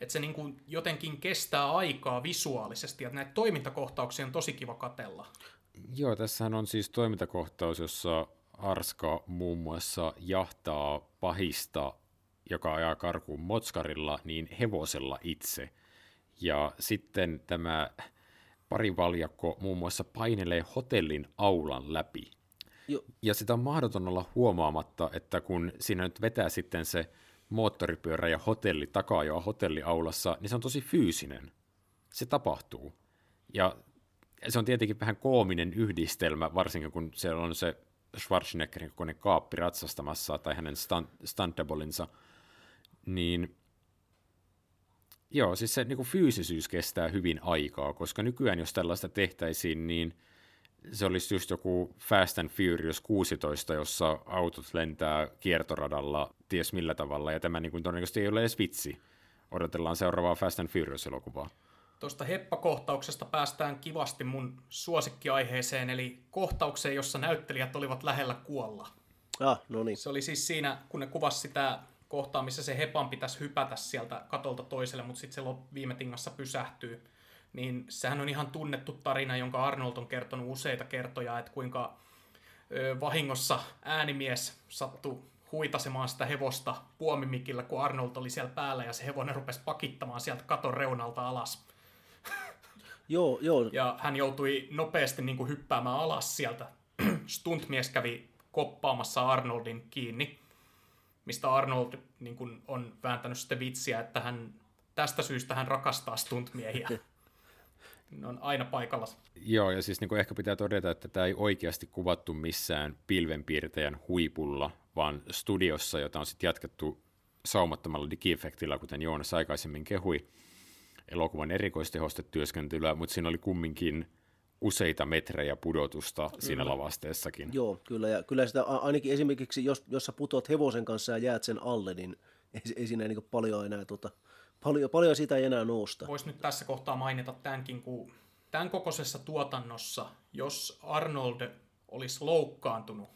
että se niin kuin jotenkin kestää aikaa visuaalisesti, että näitä toimintakohtauksia on tosi kiva katsella. Joo, tässähän on siis toimintakohtaus, jossa Arska muun muassa jahtaa pahista, joka ajaa karkuun motskarilla, niin hevosella itse. Ja sitten tämä parivaljakko muun muassa painelee hotellin aulan läpi. Joo. Ja sitä on mahdoton olla huomaamatta, että kun siinä nyt vetää sitten se moottoripyörä ja hotelli takaajoa hotelliaulassa, niin se on tosi fyysinen. Se tapahtuu. Ja se on tietenkin vähän koominen yhdistelmä, varsinkin kun siellä on se Schwarzeneggerin kokoinen kaappi ratsastamassa tai hänen stunt-doublensa, niin joo, siis se niin kuin fyysisyys kestää hyvin aikaa, koska nykyään jos tällaista tehtäisiin, niin se olisi just joku Fast and Furious 16, jossa autot lentää kiertoradalla ties millä tavalla, ja tämä niin kuin todennäköisesti ei ole edes vitsi. Odotellaan seuraavaa Fast and Furious-elokuvaa. Tuosta heppakohtauksesta päästään kivasti mun suosikkiaiheeseen, eli kohtaukseen, jossa näyttelijät olivat lähellä kuolla. Ah, no niin. Se oli siis siinä, kun ne kuvasi sitä kohtaa, missä se hepan pitäisi hypätä sieltä katolta toiselle, mutta sitten se viime tingassa pysähtyy. Niin sehän on ihan tunnettu tarina, jonka Arnold on kertonut useita kertoja, että kuinka vahingossa äänimies sattui huitasemaan sitä hevosta puomimikillä, kun Arnold oli siellä päällä, ja se hevonen rupesi pakittamaan sieltä katon reunalta alas. Joo, joo. Ja hän joutui nopeasti niin kuin hyppäämään alas sieltä. Stuntmies kävi koppaamassa Arnoldin kiinni, mistä Arnold niin kuin on vääntänyt sitten vitsiä, että hän, tästä syystä hän rakastaa stuntmiehiä. Ne on aina paikalla. Joo, ja siis niin kuin ehkä pitää todeta, että tämä ei oikeasti kuvattu missään pilvenpiirtäjän huipulla, vaan studiossa, jota on sitten jatkettu saumattomalla digieffektillä, kuten Joonas aikaisemmin kehui, elokuvan erikoistehostetyöskentelyä, mutta siinä oli kumminkin useita metrejä pudotusta siinä lavasteessakin. Joo, kyllä. Ja kyllä sitä ainakin esimerkiksi, jos sä putoat hevosen kanssa ja jäät sen alle, niin ei siinä niin paljon enää paljon sitä ei enää nousta. Voisi nyt tässä kohtaa mainita tämänkin, kun tämän kokoisessa tuotannossa, jos Arnold olisi loukkaantunut,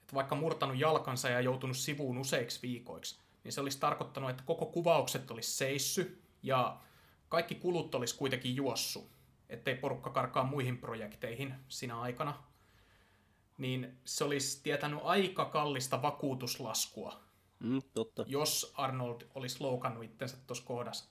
että vaikka murtanut jalkansa ja joutunut sivuun useiksi viikoiksi, niin se olisi tarkoittanut, että koko kuvaukset olisi seissy ja kaikki kulut olisi kuitenkin juossu, ettei porukka karkaa muihin projekteihin sinä aikana. Niin se olisi tietänyt aika kallista vakuutuslaskua. Totta. Jos Arnold olisi loukannut itsensä tuossa kohdassa.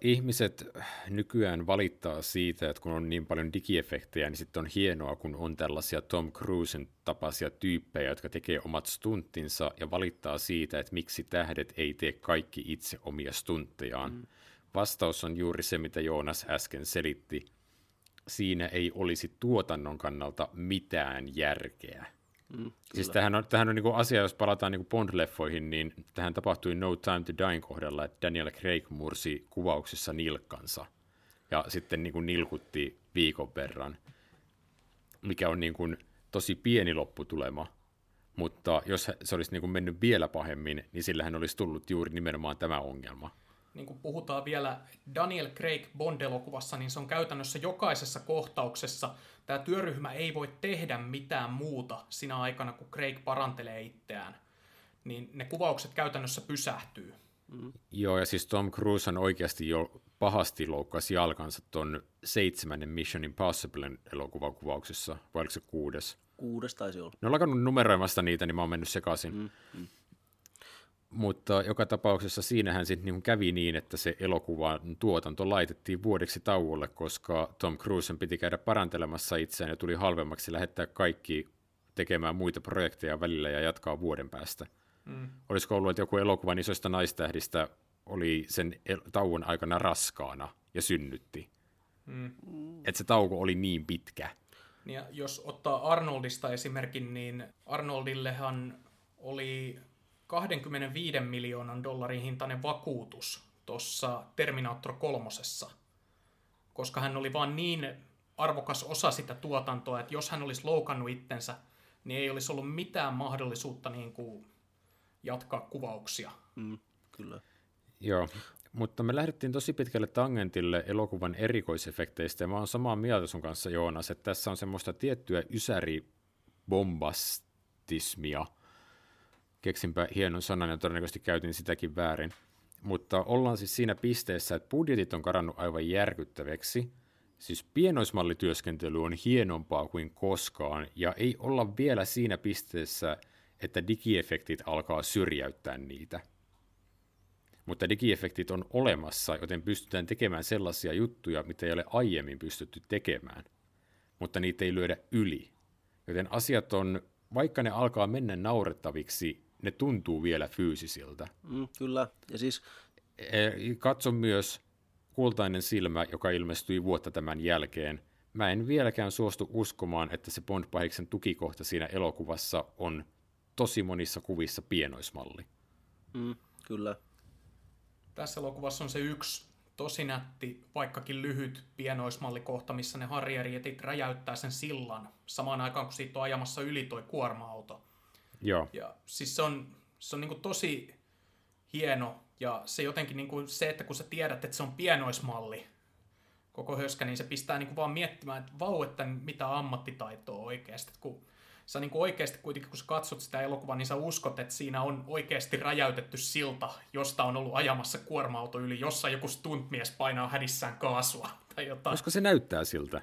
Ihmiset nykyään valittaa siitä, että kun on niin paljon digieffektejä, niin sitten on hienoa, kun on tällaisia Tom Cruisen tapaisia tyyppejä, jotka tekee omat stunttinsa ja valittaa siitä, että miksi tähdet ei tee kaikki itse omia stunttejaan. Vastaus on juuri se, mitä Joonas äsken selitti. Siinä ei olisi tuotannon kannalta mitään järkeä. Siis tämähän on niinku asia, jos palataan niinku Bond-leffoihin, niin tähän tapahtui No Time to Die kohdalla, että Daniel Craig mursi kuvauksissa nilkkansa ja sitten niinku nilkutti viikon verran, mikä on niinku tosi pieni lopputulema, mutta jos se olisi niinku mennyt vielä pahemmin, niin sillähän olisi tullut juuri nimenomaan tämä ongelma. Niin kuin puhutaan vielä Daniel Craig Bond-elokuvassa, niin se on käytännössä jokaisessa kohtauksessa. Tämä työryhmä ei voi tehdä mitään muuta sinä aikana, kun Craig parantelee itseään. Niin ne kuvaukset käytännössä pysähtyy. Joo, ja siis Tom Cruise on oikeasti jo pahasti loukkasi jalkansa tuon 7. Mission Impossiblen elokuvakuvauksessa, vai oliko se 6? 6 taisi olla. Ne on lakannut numeroimasta niitä, niin mä oon mennyt sekaisin. Mutta joka tapauksessa siinähän sitten niin kävi niin, että se elokuvan tuotanto laitettiin vuodeksi tauolle, koska Tom Cruisen piti käydä parantelemassa itseään ja tuli halvemmaksi lähettää kaikki tekemään muita projekteja välillä ja jatkaa vuoden päästä. Olisiko ollut, että joku elokuvan isoista naistähdistä oli sen tauon aikana raskaana ja synnytti? Että se tauko oli niin pitkä. Ja jos ottaa Arnoldista esimerkin, niin Arnoldillehan oli $25 miljoonan hintainen vakuutus tuossa Terminator 3:ssa, koska hän oli vaan niin arvokas osa sitä tuotantoa, että jos hän olisi loukannut itsensä, niin ei olisi ollut mitään mahdollisuutta niin kuin jatkaa kuvauksia. Kyllä. Joo, mutta me lähdettiin tosi pitkälle tangentille elokuvan erikoisefekteistä, ja mä oon samaa mieltä sun kanssa, Joonas, että tässä on semmoista tiettyä ysäribombastismia. Keksinpä hienon sanan ja todennäköisesti käytin sitäkin väärin. Mutta ollaan siis siinä pisteessä, että budjetit on karannut aivan järkyttäväksi. Siis pienoismallityöskentely on hienompaa kuin koskaan ja ei olla vielä siinä pisteessä, että digieffektit alkaa syrjäyttää niitä. Mutta digieffektit on olemassa, joten pystytään tekemään sellaisia juttuja, mitä ei ole aiemmin pystytty tekemään. Mutta niitä ei lyödä yli. Joten asiat on, vaikka ne alkaa mennä naurettaviksi, ne tuntuu vielä fyysisiltä. Kyllä. Ja siis katso myös Kultainen silmä, joka ilmestyi vuotta tämän jälkeen. Mä en vieläkään suostu uskomaan, että se Bond-pahiksen tukikohta siinä elokuvassa on tosi monissa kuvissa pienoismalli. Kyllä. Tässä elokuvassa on se yksi tosi nätti, vaikkakin lyhyt pienoismallikohta, missä ne harjarietit räjäyttää sen sillan samaan aikaan, kun siitä on ajamassa yli toi kuorma-auto. Joo. Ja siis se on niin kuin tosi hieno, ja se jotenkin niin kuin se, että kun sä tiedät, että se on pienoismalli, koko höskä, niin se pistää niin kuin vaan miettimään, että vau, että mitä ammattitaitoa oikeasti. Kun sä niin kuin oikeasti kuitenkin, kun sä katsot sitä elokuvaa, niin sä uskot, että siinä on oikeasti räjäytetty silta, josta on ollut ajamassa kuorma-auto yli, jossa joku stuntmies painaa hädissään kaasua tai jotain. Koska se näyttää siltä?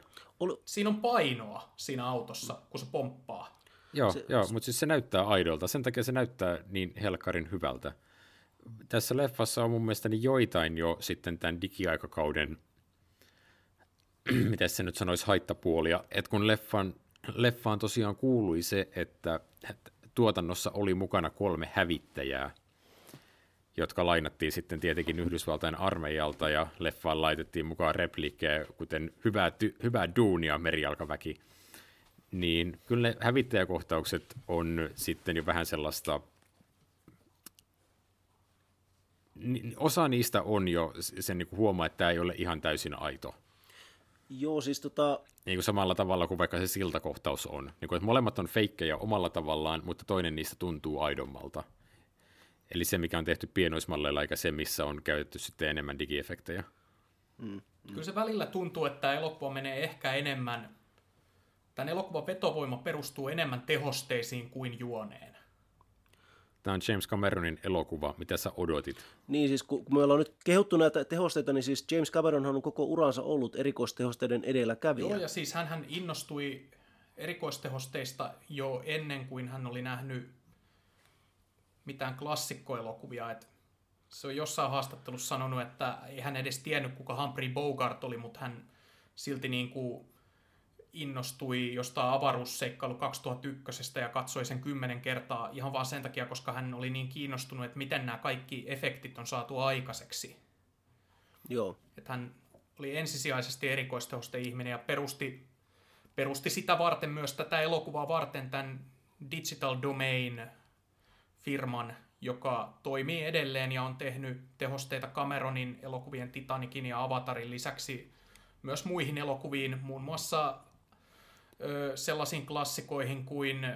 Siinä on painoa siinä autossa, kun se pomppaa. Joo, mutta siis se näyttää aidolta. Sen takia se näyttää niin helkkarin hyvältä. Tässä leffassa on mun mielestäni joitain jo sitten tämän digiaikakauden, miten se nyt sanoisi, haittapuolia. Että kun leffaan tosiaan kuului se, että tuotannossa oli mukana 3 hävittäjää, jotka lainattiin sitten tietenkin Yhdysvaltain armeijalta, ja leffaan laitettiin mukaan repliikkejä, kuten hyvää duunia merijalkaväki. Niin kyllä ne hävittäjäkohtaukset on sitten jo vähän sellaista, osa niistä on jo sen niin kuin huomaa, että tämä ei ole ihan täysin aito. Joo, siis niin kuin samalla tavalla kuin vaikka se siltakohtaus on. Niin kuin, että molemmat on feikkejä omalla tavallaan, mutta toinen niistä tuntuu aidommalta. Eli se, mikä on tehty pienoismalleilla, eikä se, missä on käytetty sitten enemmän digiefektejä. Kyllä se välillä tuntuu, että elokuva menee ehkä enemmän, tämän elokuvan vetovoima perustuu enemmän tehosteisiin kuin juoneen. Tämä on James Cameronin elokuva. Mitä sä odotit? Niin siis, kun me ollaan nyt kehuttu näitä tehosteita, niin siis James Cameronhan on koko uransa ollut erikoistehosteiden edelläkävijä. Joo, ja siis hän innostui erikoistehosteista jo ennen kuin hän oli nähnyt mitään klassikkoelokuvia. Et se on jossain haastattelussa sanonut, että ei hän edes tiennyt, kuka Humphrey Bogart oli, mutta hän silti niin kuin innostui jostain avaruusseikkailu 2001 ja katsoi sen 10 kertaa ihan vaan sen takia, koska hän oli niin kiinnostunut, että miten nämä kaikki efektit on saatu aikaiseksi. Joo. Että hän oli ensisijaisesti erikoistehoste ihminen ja perusti sitä varten myös tätä elokuvaa varten tämän Digital Domain-firman, joka toimii edelleen ja on tehnyt tehosteita Cameronin elokuvien Titanicin ja Avatarin lisäksi myös muihin elokuviin, muun muassa sellaisiin klassikoihin kuin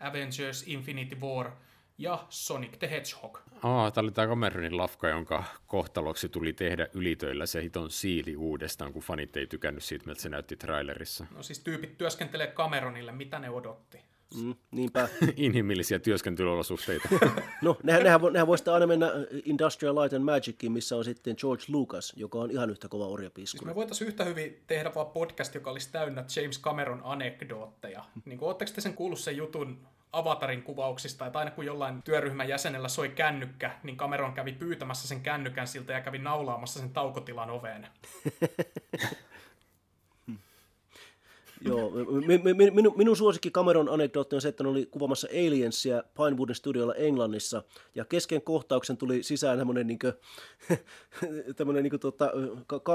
Avengers Infinity War ja Sonic the Hedgehog. Tämä oli tämä Cameronin lafka, jonka kohtaloksi tuli tehdä ylitöillä se hiton siili uudestaan, kun fanit ei tykännyt siitä, miltä se näytti trailerissa. No siis tyypit työskentelee Cameronille, mitä ne odotti? Niinpä. Inhimillisiä työskentelyolosuhteita. No, nehän voi aina mennä Industrial Light and Magicin, missä on sitten George Lucas, joka on ihan yhtä kova orjapiiskuri. Siis me voitaisiin yhtä hyvin tehdä vaan podcast, joka olisi täynnä James Cameron anekdootteja. Niin kuin, ootteko te sen kuullut sen jutun Avatarin kuvauksista, että aina kun jollain työryhmän jäsenellä soi kännykkä, niin Cameron kävi pyytämässä sen kännykän siltä ja kävi naulaamassa sen taukotilan oveen. Joo, minun suosikki Cameron anekdootti on se, että ne oli kuvaamassa Aliensia Pinewoodin studiolla Englannissa, ja kesken kohtauksen tuli sisään tämmöinen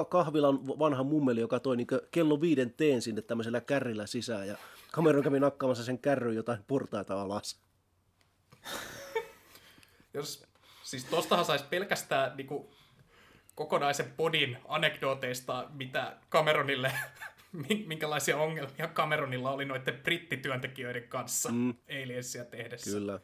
kahvilan vanha mummeli, joka toi niin kello 5 teen sinne tämmöisellä kärrillä sisään, ja Cameron kävi nakkaamassa sen kärryyn jotain portaita alas. Siis tostahan saisi pelkästään niin kokonaisen podin anekdooteista, mitä Cameronille, minkälaisia ongelmia Cameronilla oli noiden brittityöntekijöiden kanssa Aliensia tehdessä. Kyllä.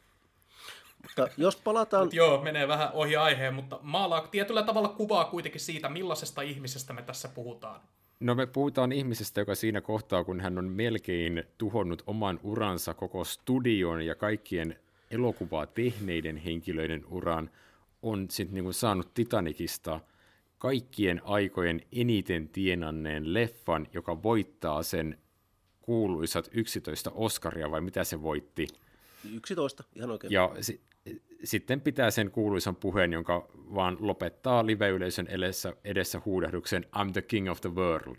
Mutta jos palataan... Joo, menee vähän ohi aiheen, mutta maalaa tietyllä tavalla kuvaa kuitenkin siitä, millaisesta ihmisestä me tässä puhutaan. No me puhutaan ihmisestä, joka siinä kohtaa, kun hän on melkein tuhonnut oman uransa, koko studion ja kaikkien elokuvaa tehneiden henkilöiden uran, on sitten niin kuin saanut Titanicista kaikkien aikojen eniten tienanneen leffan, joka voittaa sen kuuluisat 11 Oscaria, vai mitä se voitti? 11, ihan oikein. Ja sitten pitää sen kuuluisan puheen, jonka vaan lopettaa liveyleisön edessä huudahduksen I'm the king of the world,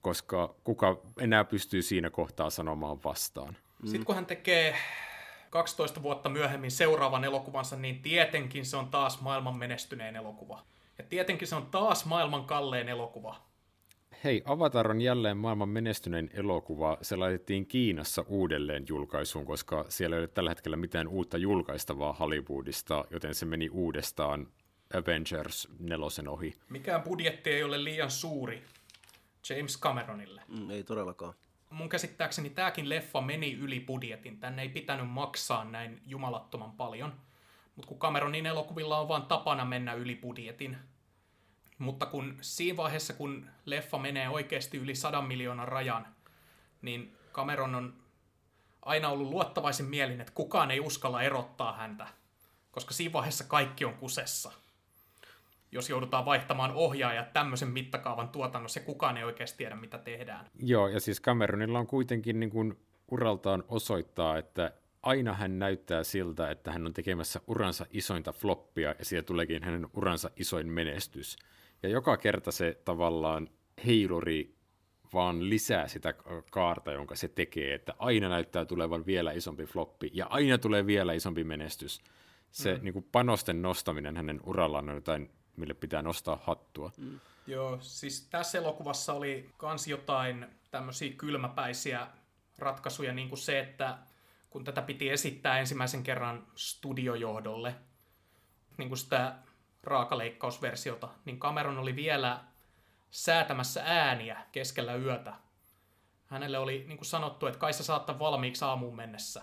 koska kuka enää pystyy siinä kohtaa sanomaan vastaan. Sitten kun hän tekee 12 vuotta myöhemmin seuraavan elokuvansa, niin tietenkin se on taas maailman menestyneen elokuva. Ja tietenkin se on taas maailman kallein elokuva. Hei, Avatar on jälleen maailman menestyneen elokuva. Se laitettiin Kiinassa uudelleen julkaisuun, koska siellä ei ole tällä hetkellä mitään uutta julkaistavaa Hollywoodista, joten se meni uudestaan Avengers 4 ohi. Mikään budjetti ei ole liian suuri James Cameronille. Ei todellakaan. Mun käsittääkseni tämäkin leffa meni yli budjetin. Tänne ei pitänyt maksaa näin jumalattoman paljon. Mutta kun Cameronin elokuvilla on vaan tapana mennä yli budjetin, Mutta kun siinä vaiheessa, kun leffa menee oikeasti yli 100 miljoonan rajan, niin Cameron on aina ollut luottavaisin mielin, että kukaan ei uskalla erottaa häntä, koska siinä vaiheessa kaikki on kusessa. Jos joudutaan vaihtamaan ohjaajaa tämmöisen mittakaavan tuotannossa, kukaan ei oikeasti tiedä, mitä tehdään. Joo, ja siis Cameronilla on kuitenkin niin kuin uraltaan osoittaa, että aina hän näyttää siltä, että hän on tekemässä uransa isointa floppia, ja siitä tuleekin hänen uransa isoin menestys. Ja joka kerta se tavallaan heiluri vaan lisää sitä kaarta, jonka se tekee, että aina näyttää tulevan vielä isompi floppi, ja aina tulee vielä isompi menestys. Se niin kuin panosten nostaminen hänen urallaan on jotain, mille pitää nostaa hattua. Mm. Joo, siis tässä elokuvassa oli kans jotain tämmöisiä kylmäpäisiä ratkaisuja, niin kuin se, että kun tätä piti esittää ensimmäisen kerran studiojohdolle, niin kuin sitä raakaleikkausversiota, niin Cameron oli vielä säätämässä ääniä keskellä yötä. Hänelle oli niin kuin sanottu, että kai sä saat tämän valmiiksi aamuun mennessä.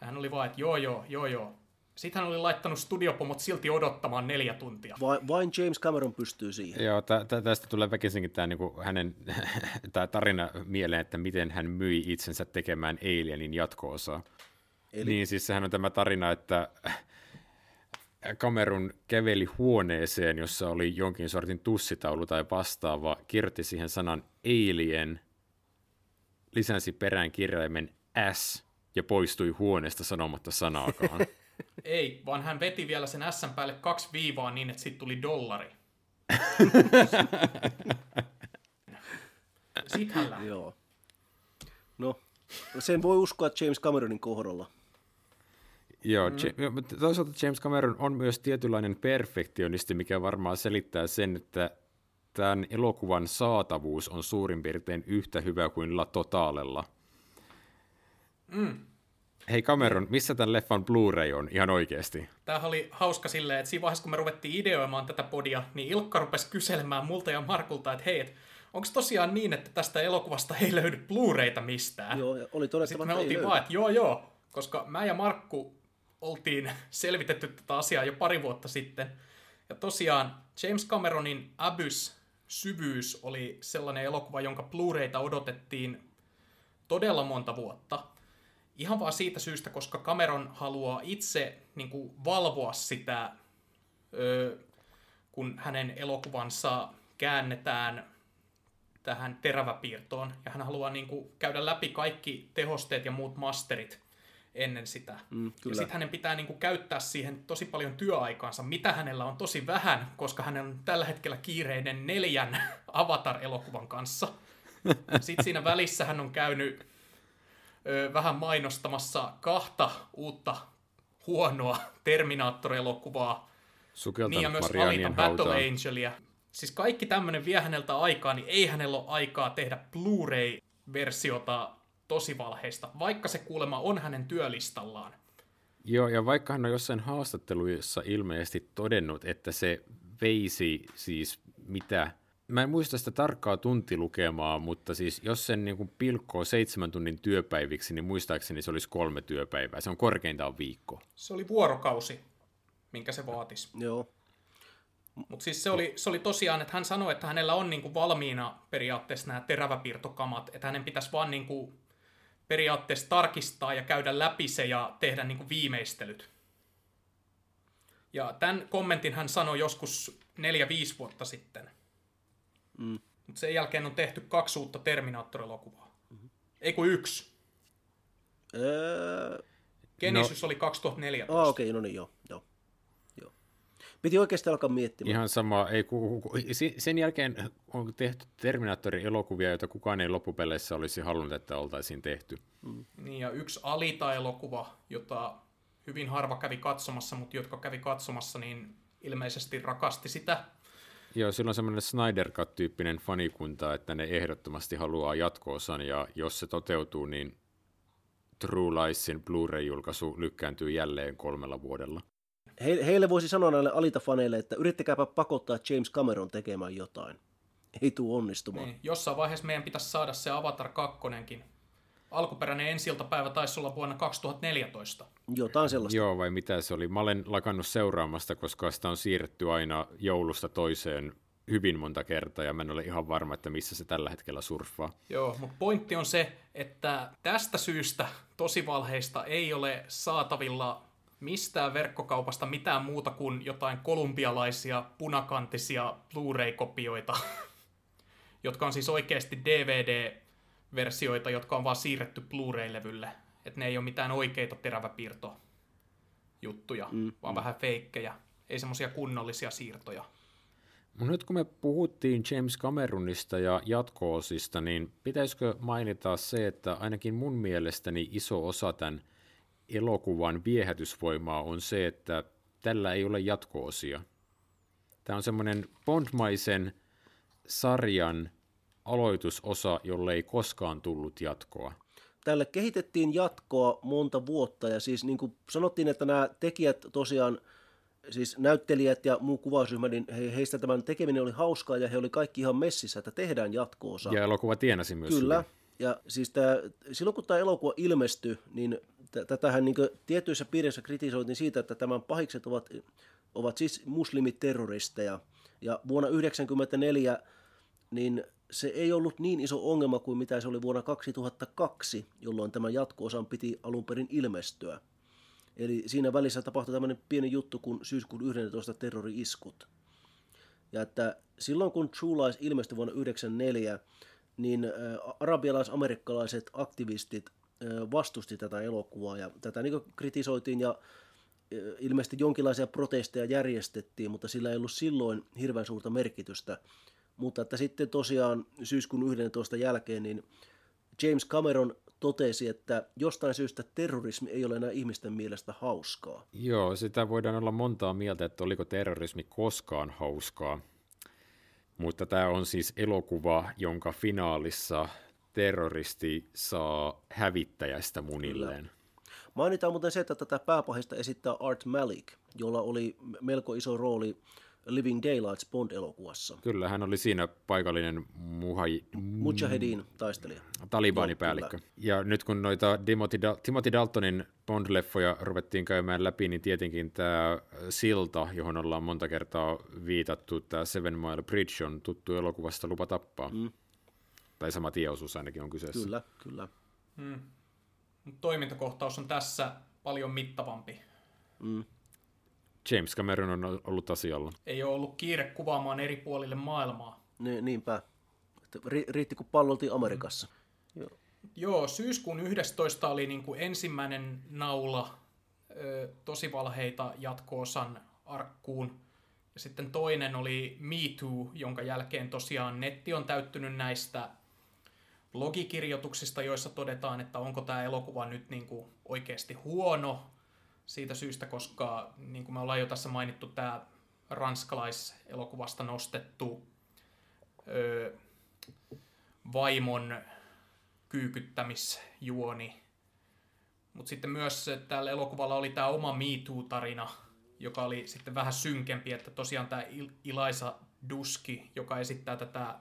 Ja hän oli vaan, että joo. Sitten hän oli laittanut studiopomot silti odottamaan 4 tuntia. Vain James Cameron pystyy siihen. Joo, tästä tulee väkisinkin tämä niinku hänen tarina mieleen, että miten hän myi itsensä tekemään Alienin jatko-osaa. Eli... Niin siis sehän on tämä tarina, että Cameron käveli huoneeseen, jossa oli jonkin sortin tussitaulu tai vastaava, kirjoitti siihen sanan Alien, lisäsi perään kirjaimen S ja poistui huoneesta sanomatta sanaakaan. Ei, vaan hän veti vielä sen S:n päälle 2 viivaa niin, että siitä tuli $. Sitten hän lähti. Joo. No, sen voi uskoa James Cameronin kohdalla. Joo, toisaalta James Cameron on myös tietynlainen perfektionisti, mikä varmaan selittää sen, että tämän elokuvan saatavuus on suurin piirtein yhtä hyvä kuin La Totalella. Mm. Hei Cameron, missä tämän leffan Blu-ray on ihan oikeasti? Tämähän oli hauska silleen, että siinä vaiheessa, kun me ruvettiin ideoimaan tätä podia, niin Ilkka rupesi kyselemään multa ja Markulta, että hei, onko tosiaan niin, että tästä elokuvasta ei löydy Blu-rayta mistään? Joo, oli todettava, sitten me oltiin vaan, että joo, koska mä ja Markku oltiin selvitetty tätä asiaa jo 2 vuotta sitten. Ja tosiaan James Cameronin Abyss, syvyys, oli sellainen elokuva, jonka Blu-rayta odotettiin todella monta vuotta. Ihan vaan siitä syystä, koska Cameron haluaa itse niin kuin valvoa sitä, kun hänen elokuvansa käännetään tähän teräväpiirtoon. Ja hän haluaa niin kuin käydä läpi kaikki tehosteet ja muut masterit ennen sitä. Ja sitten hänen pitää niin kuin käyttää siihen tosi paljon työaikaansa, mitä hänellä on tosi vähän, koska hän on tällä hetkellä kiireinen 4 Avatar-elokuvan kanssa. Sitten siinä välissä hän on käynyt vähän mainostamassa 2 uutta huonoa Terminator-elokuvaa. Sukeltanut ja myös Alita Battle Angelia. Siis kaikki tämmöinen vie häneltä aikaa, niin ei hänellä ole aikaa tehdä Blu-ray-versiota tosivalheista, vaikka se kuulemma on hänen työlistallaan. Joo, ja vaikka hän on jossain haastatteluissa ilmeisesti todennut, että se veisi siis mitä... Mä en muista sitä tarkkaa tuntilukemaa, mutta siis jos sen niin kuin pilkkoo 7 tunnin työpäiviksi, niin muistaakseni se olisi 3 työpäivää. Se on korkeintaan viikko. Se oli vuorokausi, minkä se vaatisi. Joo. Mutta siis se oli tosiaan, että hän sanoi, että hänellä on niin kuin valmiina periaatteessa nämä teräväpiirtokamat, että hänen pitäisi vaan niin kuin periaatteessa tarkistaa ja käydä läpi se ja tehdä niin kuin viimeistelyt. Ja tämän kommentin hän sanoi joskus 4-5 vuotta sitten. Mm. Mutta sen jälkeen on tehty 2 uutta Terminator-elokuvaa. Mm-hmm. Ei kun 1. Genesis oli 2014. Okei, no niin, joo. Piti oikeastaan alkaa miettimään. Ihan sama. Sen jälkeen on tehty Terminator-elokuvia, joita kukaan ei loppupeleissä olisi halunnut, että oltaisiin tehty. Mm. Niin, ja 1 Alita-elokuva, jota hyvin harva kävi katsomassa, mutta jotka kävi katsomassa, niin ilmeisesti rakasti sitä. Joo, sillä on semmoinen Snyder Cut-tyyppinen fanikunta, että ne ehdottomasti haluaa jatko-osan, ja jos se toteutuu, niin True Liesin Blu-ray-julkaisu lykkääntyy jälleen 3 vuodella. Heille voisi sanoa näille Alita-faneille, että yrittäkääpä pakottaa James Cameron tekemään jotain. Ei tule onnistumaan. Niin, jossain vaiheessa meidän pitäisi saada se Avatar 2. Alkuperäinen ensi-iltapäivä taisi olla vuonna 2014. Jotain sellaista. Joo, vai mitä se oli? Mä olen lakannut seuraamasta, koska sitä on siirretty aina joulusta toiseen hyvin monta kertaa, ja mä en ole ihan varma, että missä se tällä hetkellä surffaa. Joo, mutta pointti on se, että tästä syystä tosivalheista ei ole saatavilla mistään verkkokaupasta mitään muuta kuin jotain kolumbialaisia punakantisia Blu-ray-kopioita, jotka on siis oikeasti DVD-versioita, jotka on vaan siirretty Blu-ray-levylle. Että ne ei ole mitään oikeita teräväpiirtojuttuja, vaan vähän feikkejä. Ei semmoisia kunnollisia siirtoja. Nyt kun me puhuttiin James Cameronista ja jatko-osista, niin pitäisikö mainita se, että ainakin mun mielestäni iso osa tämän elokuvan viehätysvoimaa on se, että tällä ei ole jatko-osia. Tämä on semmoinen bondmaisen sarjan aloitusosa, jolle ei koskaan tullut jatkoa. Tälle kehitettiin jatkoa monta vuotta, ja siis niin kuin sanottiin, että nämä tekijät tosiaan, siis näyttelijät ja muu kuvausryhmä, niin heistä tämän tekeminen oli hauskaa, ja he oli kaikki ihan messissä, että tehdään jatko-osa. Ja elokuva tienasi myös. Kyllä. Ja siis silloin kun tämä elokuva ilmestyi, niin tätähän niin tietyissä piirissä kritisoitiin siitä, että tämän pahikset ovat siis muslimiterroristeja. Ja vuonna 1994 niin se ei ollut niin iso ongelma kuin mitä se oli vuonna 2002, jolloin tämän jatko-osan piti alun perin ilmestyä. Eli siinä välissä tapahtui tämmöinen pieni juttu kuin syyskuun 11 terrori-iskut. Ja että silloin kun True Lies ilmestyi vuonna 1994, niin arabialais-amerikkalaiset aktivistit vastusti tätä elokuvaa, ja tätä niin kritisoitiin ja ilmeisesti jonkinlaisia protesteja järjestettiin, mutta sillä ei ollut silloin hirveän suurta merkitystä. Mutta että sitten tosiaan syyskuun 11 jälkeen niin James Cameron totesi, että jostain syystä terrorismi ei ole enää ihmisten mielestä hauskaa. Joo, sitä voidaan olla montaa mieltä, että oliko terrorismi koskaan hauskaa. Mutta tämä on siis elokuva, jonka finaalissa terroristi saa hävittäjästä munilleen. Kyllä. Mainitaan muuten se, että tätä pääpahista esittää Art Malik, jolla oli melko iso rooli Living Daylights Bond-elokuvassa. Kyllä, hän oli siinä paikallinen Mujahedin taistelija. Talibanipäällikkö. Ja nyt kun noita Timothy Daltonin Bond-leffoja ruvettiin käymään läpi, niin tietenkin tämä silta, johon ollaan monta kertaa viitattu, tämä Seven Mile Bridge on tuttu elokuvasta Lupa tappaa. Mm. Tai sama tieosuus ainakin on kyseessä. Kyllä, kyllä. Mm. Toimintakohtaus on tässä paljon mittavampi. Mm. James Cameron on ollut asialla. Ei ole ollut kiire kuvaamaan eri puolille maailmaa. Niinpä. Riitti, kun palloltiin Amerikassa. Mm. Joo, syyskuun 11 oli niin kuin ensimmäinen naula tosivalheita jatko-osan arkkuun. Ja sitten toinen oli Me Too, jonka jälkeen tosiaan netti on täyttynyt näistä blogikirjoituksista, joissa todetaan, että onko tämä elokuva nyt niin kuin oikeasti huono. Siitä syystä, koska niin kuin me ollaan jo tässä mainittu, tämä ranskalaiselokuvasta nostettu vaimon kyykyttämisjuoni. Mutta sitten myös tällä elokuvalla oli tämä oma Me Too-tarina, joka oli sitten vähän synkempi, että tosiaan tämä Eliza Dushku, joka esittää tätä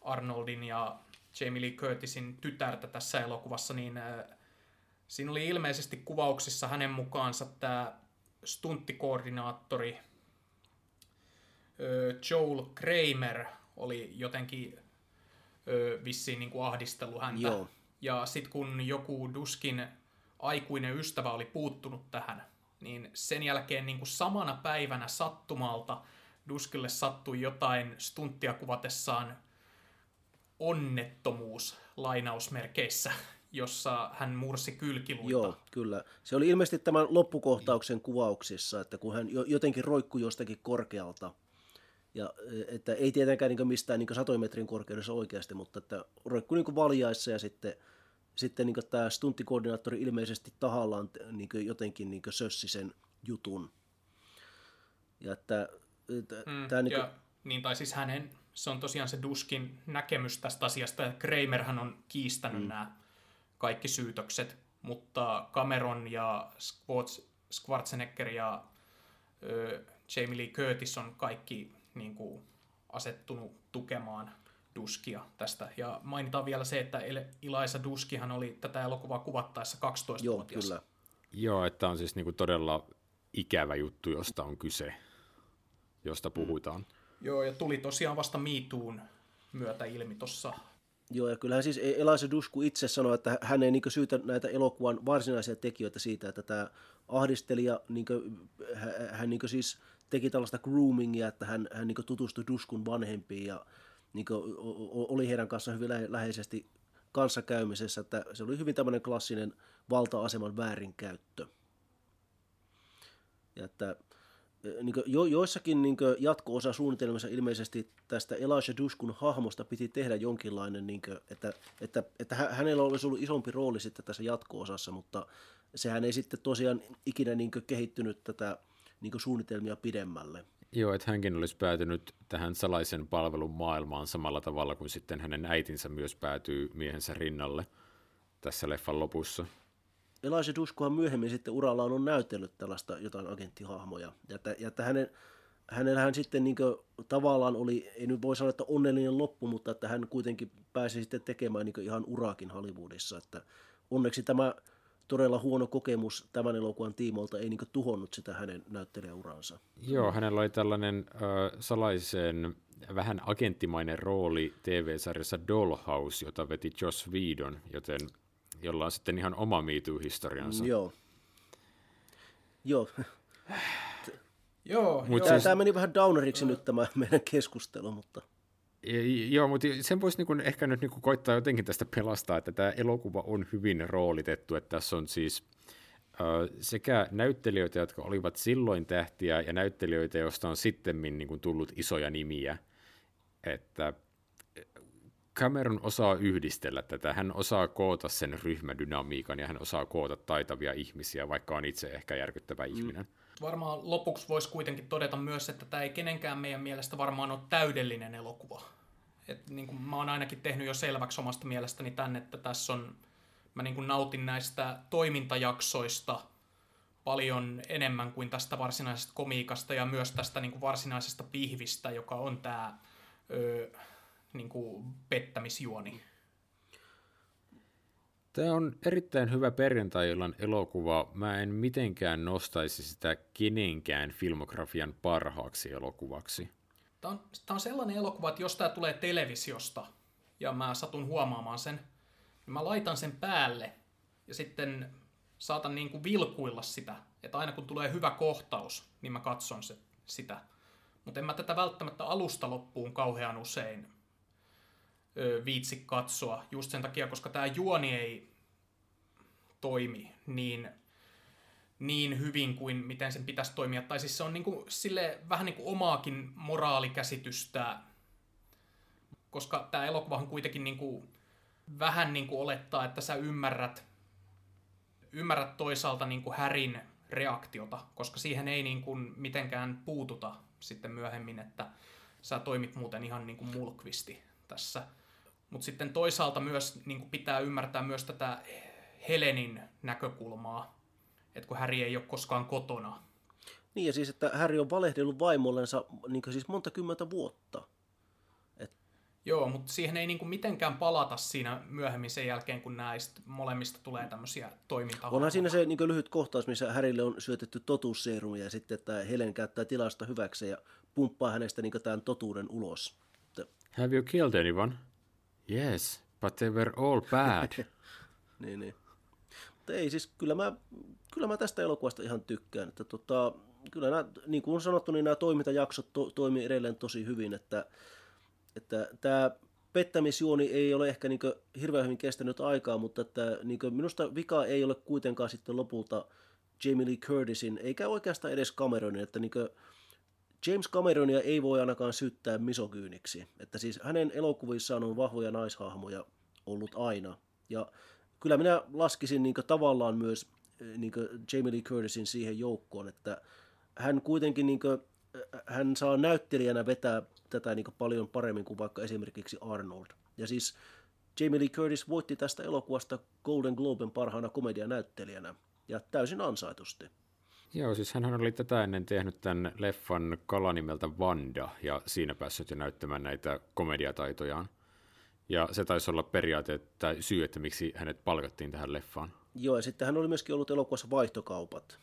Arnoldin ja Jamie Lee Curtisin tytärtä tässä elokuvassa, niin siinä oli ilmeisesti kuvauksissa hänen mukaansa tämä stunttikoordinaattori Joel Kramer oli jotenkin vissiin niin kuin ahdistellut häntä. Joo. Ja sitten kun joku Duskin aikuinen ystävä oli puuttunut tähän, niin sen jälkeen niin kuin samana päivänä sattumalta Duskille sattui jotain stunttia kuvatessaan onnettomuus lainausmerkeissä, jossa hän mursi kylkiluita. Joo, kyllä. Se oli ilmeisesti tämän loppukohtauksen kuvauksissa, että kun hän jotenkin roikkui jostakin korkealta. Ja että ei tietenkään niin mistään niin 100 metrin korkeudessa oikeasti, mutta että roikkui niin valjaissa, ja sitten niin tämä stunttikoordinaattori ilmeisesti tahallaan niin jotenkin niin sössi sen jutun. Ja tämä niin kuin niin, tai siis hänen, se on tosiaan se Duskin näkemys tästä asiasta, ja Kramerhän on kiistänyt nämä kaikki syytökset, mutta Cameron ja Schwarzenegger ja Jamie Lee Curtis on kaikki niin kuin asettunut tukemaan Duskia tästä. Ja mainitaan vielä se, että Eliza Dushkuhan oli tätä elokuvaa kuvattaessa 12-vuotias. Joo, kyllä. Joo, että on siis niinku todella ikävä juttu, josta on kyse, josta puhutaan. Joo, ja tuli tosiaan vasta Me Toon myötä ilmi tuossa. Joo, ja kyllähän siis Eliza Dushku itse sanoi, että hän ei niinkö syytä näitä elokuvan varsinaisia tekijöitä siitä, että tämä ahdistelija, hän niinkö siis teki tällaista groomingia, että hän niinkö tutustui Dushkun vanhempiin ja niinkö oli heidän kanssaan hyvin läheisesti kanssakäymisessä, että se oli hyvin tämmöinen klassinen valta-aseman väärinkäyttö. Ja että niinkö joissakin niinkö jatko-osa suunnitelmissa ilmeisesti tästä Eliza Dushkun hahmosta piti tehdä jonkinlainen, niinkö, että hänellä olisi ollut isompi rooli sitten tässä jatko-osassa, mutta sehän ei sitten tosiaan ikinä niinkö kehittynyt tätä niinkö suunnitelmia pidemmälle. Joo, että hänkin olisi päätynyt tähän salaisen palvelun maailmaan samalla tavalla kuin sitten hänen äitinsä myös päätyy miehensä rinnalle tässä leffan lopussa. Eliza Dushkuhan myöhemmin sitten urallaan on näytellyt tällaista jotain agenttihahmoja. Ja että hänellähän sitten niin tavallaan oli, ei nyt voi sanoa, että onnellinen loppu, mutta että hän kuitenkin pääsi sitten tekemään niin ihan uraakin Hollywoodissa. Että onneksi tämä todella huono kokemus tämän elokuvan tiimoilta ei niin tuhonnut sitä hänen näyttelijäuraansa. Joo, hänellä oli tällainen salaisen, vähän agenttimainen rooli TV-sarjassa Dollhouse, jota veti Joss Whedon, joten jolla on sitten ihan oma Me Too-historiansa. Joo. Tämä meni vähän downeriksi nyt tämä meidän keskustelu, mutta... Joo, mutta sen voisi niinku ehkä nyt niinku koittaa jotenkin tästä pelastaa, että tämä elokuva on hyvin roolitettu, että tässä on siis sekä näyttelijöitä, jotka olivat silloin tähtiä, ja näyttelijöitä, joista on sittemmin niinku tullut isoja nimiä, että Cameron osaa yhdistellä tätä, hän osaa koota sen ryhmädynamiikan ja hän osaa koota taitavia ihmisiä, vaikka on itse ehkä järkyttävä ihminen. Varmaan lopuksi voisi kuitenkin todeta myös, että tämä ei kenenkään meidän mielestä varmaan ole täydellinen elokuva. Et niin kuin mä oon ainakin tehnyt jo selväksi omasta mielestäni tänne, että tässä on, mä niin kuin nautin näistä toimintajaksoista paljon enemmän kuin tästä varsinaisesta komiikasta ja myös tästä niin kuin varsinaisesta pihvistä, joka on tämä... niin kuin pettämisjuoni. Tämä on erittäin hyvä perjantai-illan elokuva. Mä en mitenkään nostaisi sitä kenenkään filmografian parhaaksi elokuvaksi. Tämä on sellainen elokuva, että jos tämä tulee televisiosta ja mä satun huomaamaan sen, niin mä laitan sen päälle ja sitten saatan niin kuin vilkuilla sitä. Että aina kun tulee hyvä kohtaus, niin mä katson sitä. Mutta en mä tätä välttämättä alusta loppuun kauhean usein viitsi katsoa, just sen takia, koska tämä juoni ei toimi niin hyvin kuin miten sen pitäisi toimia. Tai siis se on niinku sille vähän niinku omaakin moraalikäsitystä, koska tämä elokuvahan kuitenkin niinku vähän niinku olettaa, että sä ymmärrät toisaalta niinku Härin reaktiota, koska siihen ei niinku mitenkään puututa sitten myöhemmin, että sä toimit muuten ihan niinku mulkvisti tässä. Mutta sitten toisaalta myös niin pitää ymmärtää myös tätä Helenin näkökulmaa, että kun Harry ei ole koskaan kotona. Niin ja siis, että Harry on valehdellut vaimollensa niin siis monta kymmentä vuotta. Joo, mutta siihen ei niin mitenkään palata siinä myöhemmin sen jälkeen, kun näistä molemmista tulee tämmöisiä toimintaa. Onhan siinä se niin lyhyt kohtaus, missä Harrylle on syötetty totuusseerumia ja sitten että Helen käyttää tilasta hyväkseen ja pumppaa hänestä niin tämän totuuden ulos. Have you killed anyone? Yes, but they were all bad. niin. Mutta ei siis, kyllä mä tästä elokuvasta ihan tykkään. Että kyllä nämä, niin kuin on sanottu, niin nämä toimintajaksot toimii edelleen tosi hyvin. Että tämä pettämisjuoni ei ole ehkä niin kuin hirveän hyvin kestänyt aikaa, mutta että, niin kuin minusta vika ei ole kuitenkaan sitten lopulta Jamie Lee Curtisin, eikä oikeastaan edes Cameronin, että niin kuin James Cameronia ei voi ainakaan syyttää misogyyniksi, että siis hänen elokuvissaan on vahvoja naishahmoja ollut aina. Ja kyllä minä laskisin niin kuin tavallaan myös niin kuin Jamie Lee Curtisin siihen joukkoon, että hän kuitenkin niin kuin, hän saa näyttelijänä vetää tätä niin kuin paljon paremmin kuin vaikka esimerkiksi Arnold. Ja siis Jamie Lee Curtis voitti tästä elokuvasta Golden Globen parhaana komedianäyttelijänä ja täysin ansaitusti. Joo, siis hän oli tätä ennen tehnyt tämän leffan kala nimeltä Wanda, ja siinä päässyt jo näyttämään näitä komediataitojaan. Ja se taisi olla periaate tai syy, että miksi hänet palkattiin tähän leffaan. Joo, ja sitten hän oli myöskin ollut elokuvassa Vaihtokaupat.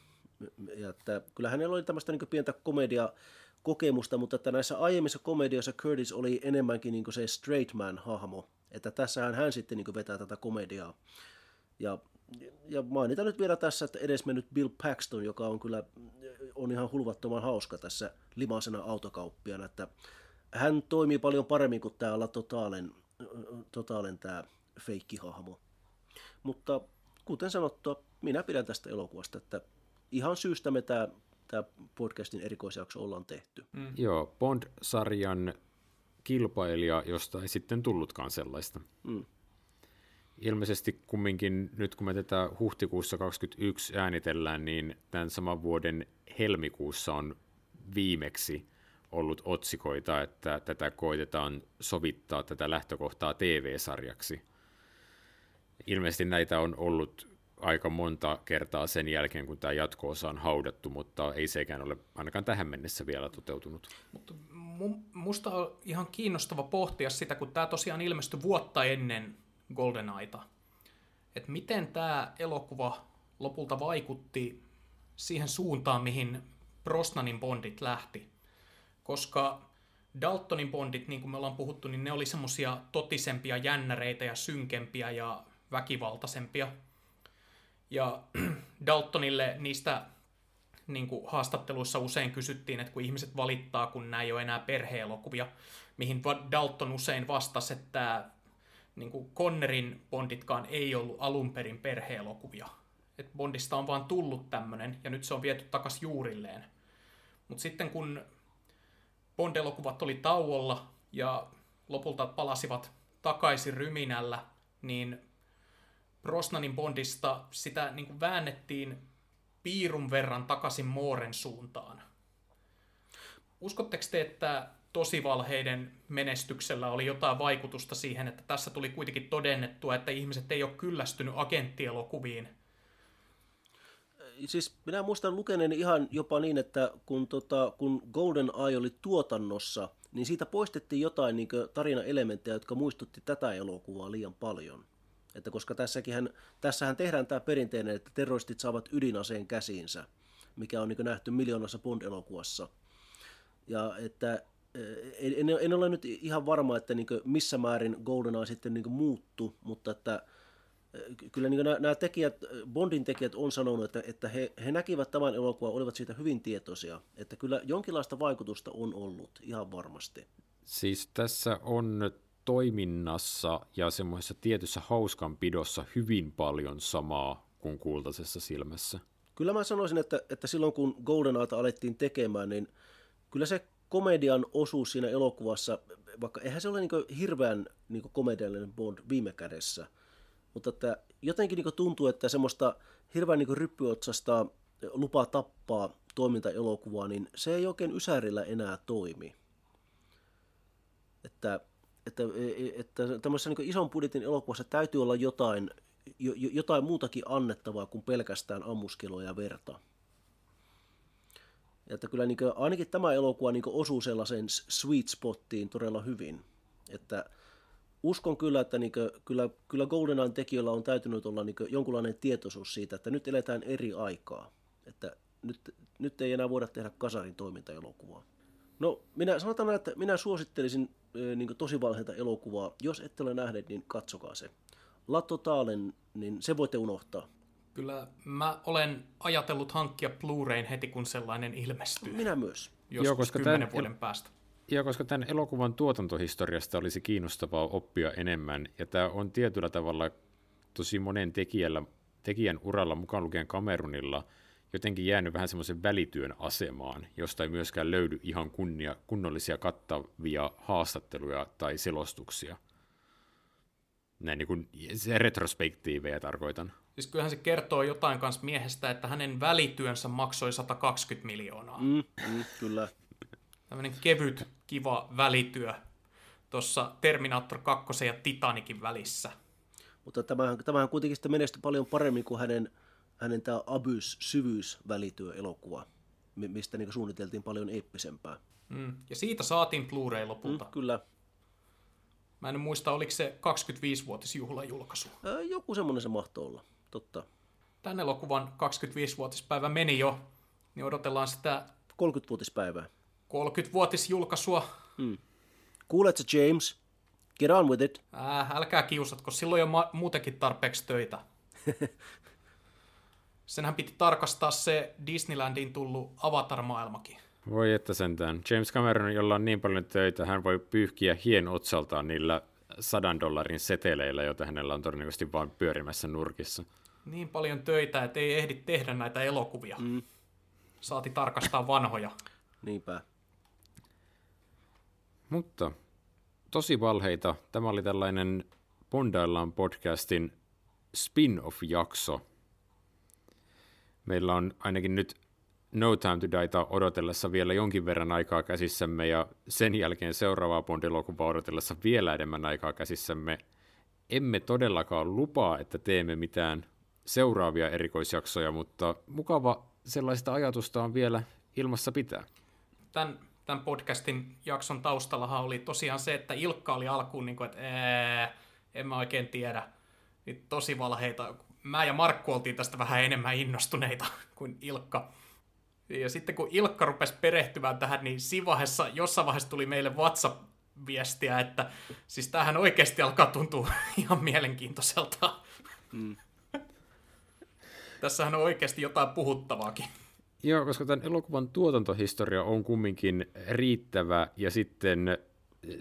Ja että, kyllä hänellä oli tämmöistä niin pientä komediakokemusta, mutta että näissä aiemmissa komedioissa Curtis oli enemmänkin niin se straight man-hahmo. Että tässähän hän sitten niin vetää tätä komediaa. Ja mainitaan nyt vielä tässä, että edesmennyt Bill Paxton, joka on kyllä on ihan hulvattoman hauska tässä limaisena autokauppiana. Että hän toimii paljon paremmin kuin tämä La Totalen tämä feikkihahmo. Mutta kuten sanottua, minä pidän tästä elokuvasta, että ihan syystä me tämä podcastin erikoisjakso ollaan tehty. Mm. Joo, Bond-sarjan kilpailija, josta ei sitten tullutkaan sellaista. Mm. Ilmeisesti kumminkin nyt kun me tätä huhtikuussa 2021 äänitellään, niin tämän saman vuoden helmikuussa on viimeksi ollut otsikoita, että tätä koitetaan sovittaa tätä lähtökohtaa TV-sarjaksi. Ilmeisesti näitä on ollut aika monta kertaa sen jälkeen, kun tämä jatko-osa on haudattu, mutta ei sekään ole ainakaan tähän mennessä vielä toteutunut. Musta on ihan kiinnostava pohtia sitä, kun tämä tosiaan ilmestyi vuotta ennen Golden Eyeta. Että miten tämä elokuva lopulta vaikutti siihen suuntaan, mihin Brosnanin Bondit lähti. Koska Daltonin Bondit, niin kuin me ollaan puhuttu, niin ne oli semmoisia totisempia jännäreitä ja synkempiä ja väkivaltaisempia. Ja Daltonille niistä niin kuin haastatteluissa usein kysyttiin, että kun ihmiset valittaa, kun nämä ei ole enää perhe-elokuvia, mihin Dalton usein vastasi, että niin kuin Connerin Bonditkaan ei ollut alun perin perhe-elokuvia. Et Bondista on vaan tullut tämmöinen, ja nyt se on viety takaisin juurilleen. Mutta sitten kun Bond-elokuvat oli tauolla, ja lopulta palasivat takaisin ryminällä, niin Brosnanin Bondista sitä niin kuin väännettiin piirun verran takaisin Mooren suuntaan. Uskotteko te, että Tosivalheiden menestyksellä oli jotain vaikutusta siihen, että tässä tuli kuitenkin todennettua, että ihmiset ei ole kyllästynyt agenttielokuviin? Siis minä muistan lukeneeni ihan jopa niin, että kun Golden Eye oli tuotannossa, niin siitä poistettiin jotain niin kuin tarinaelementtejä, jotka muistutti tätä elokuvaa liian paljon. Että koska tässähän tehdään tämä perinteinen, että terroristit saavat ydinaseen käsiinsä, mikä on niin kuin nähty miljoonassa Bond-elokuvassa. Ja että en ole nyt ihan varma, että niin missä määrin GoldenEye sitten niin muuttuu, mutta että kyllä niin nämä tekijät, Bondin tekijät on sanonut, että he näkivät tämän elokuvan, olivat siitä hyvin tietoisia, että kyllä jonkinlaista vaikutusta on ollut ihan varmasti. Siis tässä on toiminnassa ja semmoisessa tietyssä hauskanpidossa hyvin paljon samaa kuin Kultaisessa silmässä. Kyllä mä sanoisin, että silloin kun GoldenEyeta alettiin tekemään, niin kyllä se komedian osuus siinä elokuvassa, vaikka eihän se ole niin hirveän niin komediallinen Bond viime kädessä, mutta että jotenkin niin tuntuu, että semmoista hirveän niin ryppyotsasta lupa tappaa toimintaelokuvaa, niin se ei oikein ysärillä enää toimi. Että tämmöisessä niin ison budjetin elokuvassa täytyy olla jotain muutakin annettavaa kuin pelkästään ammuskelua ja verta. Ja että kyllä niin kuin, ainakin tämä elokuva niin osuu sellaiseen sweet spottiin todella hyvin. Että uskon kyllä, että niin kuin, kyllä GoldenEyen tekijöillä on täytynyt olla niin kuin jonkunlainen tietoisuus siitä, että nyt eletään eri aikaa. Että nyt ei enää voida tehdä kasarin toimintaelokuvaa. No, minä suosittelisin niin kuin tosi valheita elokuvaa. Jos ette ole nähneet, niin katsokaa se. La Totalen, niin se voitte unohtaa. Kyllä mä olen ajatellut hankkia Blu-rayn heti, kun sellainen ilmestyy. Minä myös. Joskus 10 vuoden päästä. Ja koska tämän elokuvan tuotantohistoriasta olisi kiinnostavaa oppia enemmän, ja tämä on tietyllä tavalla tosi monen tekijän uralla, mukaan lukien Cameronilla, jotenkin jäänyt vähän semmoisen välityön asemaan, josta ei myöskään löydy ihan kunnollisia kattavia haastatteluja tai selostuksia. Näin niin kuin retrospektiivejä tarkoitan. Siis kyllähän se kertoo jotain kanssa miehestä, että hänen välityönsä maksoi 120 miljoonaa. Kyllä. Tämmöinen kevyt, kiva välityö tuossa Terminator 2 ja Titanikin välissä. Mutta tämähän kuitenkin sitten menestyi paljon paremmin kuin hänen tämä Abyss-syvyys-välityöelokuva, mistä niin suunniteltiin paljon eeppisempää. Ja siitä saatiin Blu-ray lopulta. Kyllä. Mä en muista, oliko se 25-vuotisjuhlajulkaisu. Joku semmoinen se mahtoi olla, totta. Tän elokuvan 25-vuotispäivä meni jo, niin odotellaan sitä... 30-vuotispäivää. 30-vuotisjulkaisua. Mm. Kuuletko James? Get on with it. Älkää kiusatko, silloin on muutenkin tarpeeksi töitä. Senhän piti tarkastaa se Disneylandiin tullut Avatar-maailmakin. Voi että sentään. James Cameron, jolla on niin paljon töitä, hän voi pyyhkiä hien otsaltaan niillä $100 seteleillä, joita hänellä on todennäköisesti vaan pyörimässä nurkissa. Niin paljon töitä, että ei ehdi tehdä näitä elokuvia. Mm. Saati tarkastaa vanhoja. Niinpä. Mutta tosi valheita. Tämä oli tällainen Bondaillaan podcastin spin-off-jakso. Meillä on ainakin nyt No Time to Die odotellessa vielä jonkin verran aikaa käsissämme ja sen jälkeen seuraavaa Bond-elokuvaa odotellessa vielä enemmän aikaa käsissämme. Emme todellakaan lupaa, että teemme mitään seuraavia erikoisjaksoja, mutta mukava sellaista ajatusta on vielä ilmassa pitää. Tämän podcastin jakson taustallahan oli tosiaan se, että Ilkka oli alkuun, niin kuin, että en mä oikein tiedä, niin tosi valheita. Mä ja Markku oltiin tästä vähän enemmän innostuneita kuin Ilkka. Ja sitten kun Ilkka rupesi perehtymään tähän, niin jossain vaiheessa tuli meille WhatsApp-viestiä, että siis tämähän oikeasti alkaa tuntua ihan mielenkiintoiselta. Mm. Tässähän on oikeasti jotain puhuttavaakin. Joo, koska tämän elokuvan tuotantohistoria on kumminkin riittävä, ja sitten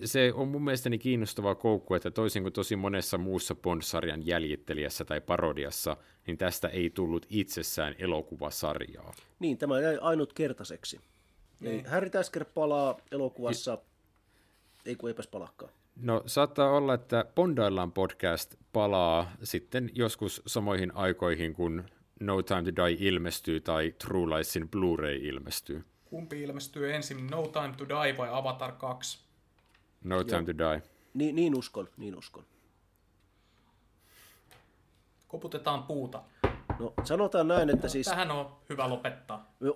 se on mun mielestäni kiinnostava koukku, että toisin kuin tosi monessa muussa Bond-sarjan jäljittelijässä tai parodiassa, niin tästä ei tullut itsessään elokuvasarjaa. Niin, tämä jäi ainutkertaiseksi. Niin. Harry Tasker palaa elokuvassa, ei kun eipäs palaakaan. No, saattaa olla, että Bondaillaan podcast palaa sitten joskus samoihin aikoihin, kun No Time to Die ilmestyy tai True Liesin Blu-ray ilmestyy. Kumpi ilmestyy ensin, No Time to Die vai Avatar 2? No Time to Die. Niin uskon. Koputetaan puuta. No, sanotaan näin, että siis... Tähän on hyvä lopettaa. Me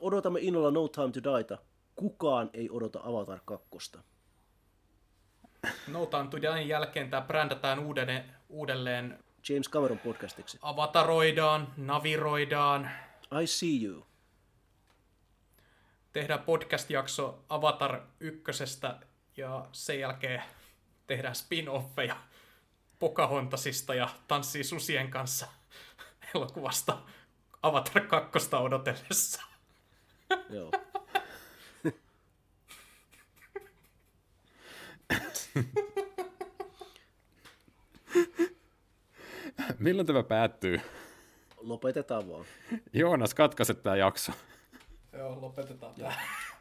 odotamme innolla No Time to Dieta. Kukaan ei odota Avatar 2. No Time to Dien jälkeen tämä brändätään uudelleen... James Cameron podcastiksi. Avataroidaan, naviroidaan. I see you. Tehdään podcast-jakso Avatar 1:stä. Ja sen jälkeen tehdään spin-offeja Pocahontasista ja Tanssii susien kanssa elokuvasta Avatar 2 odotellessa. Joo. Milloin tämä päättyy? Lopetetaan vaan. Joonas, katkaise tämä jakso. Joo, lopetetaan tämä.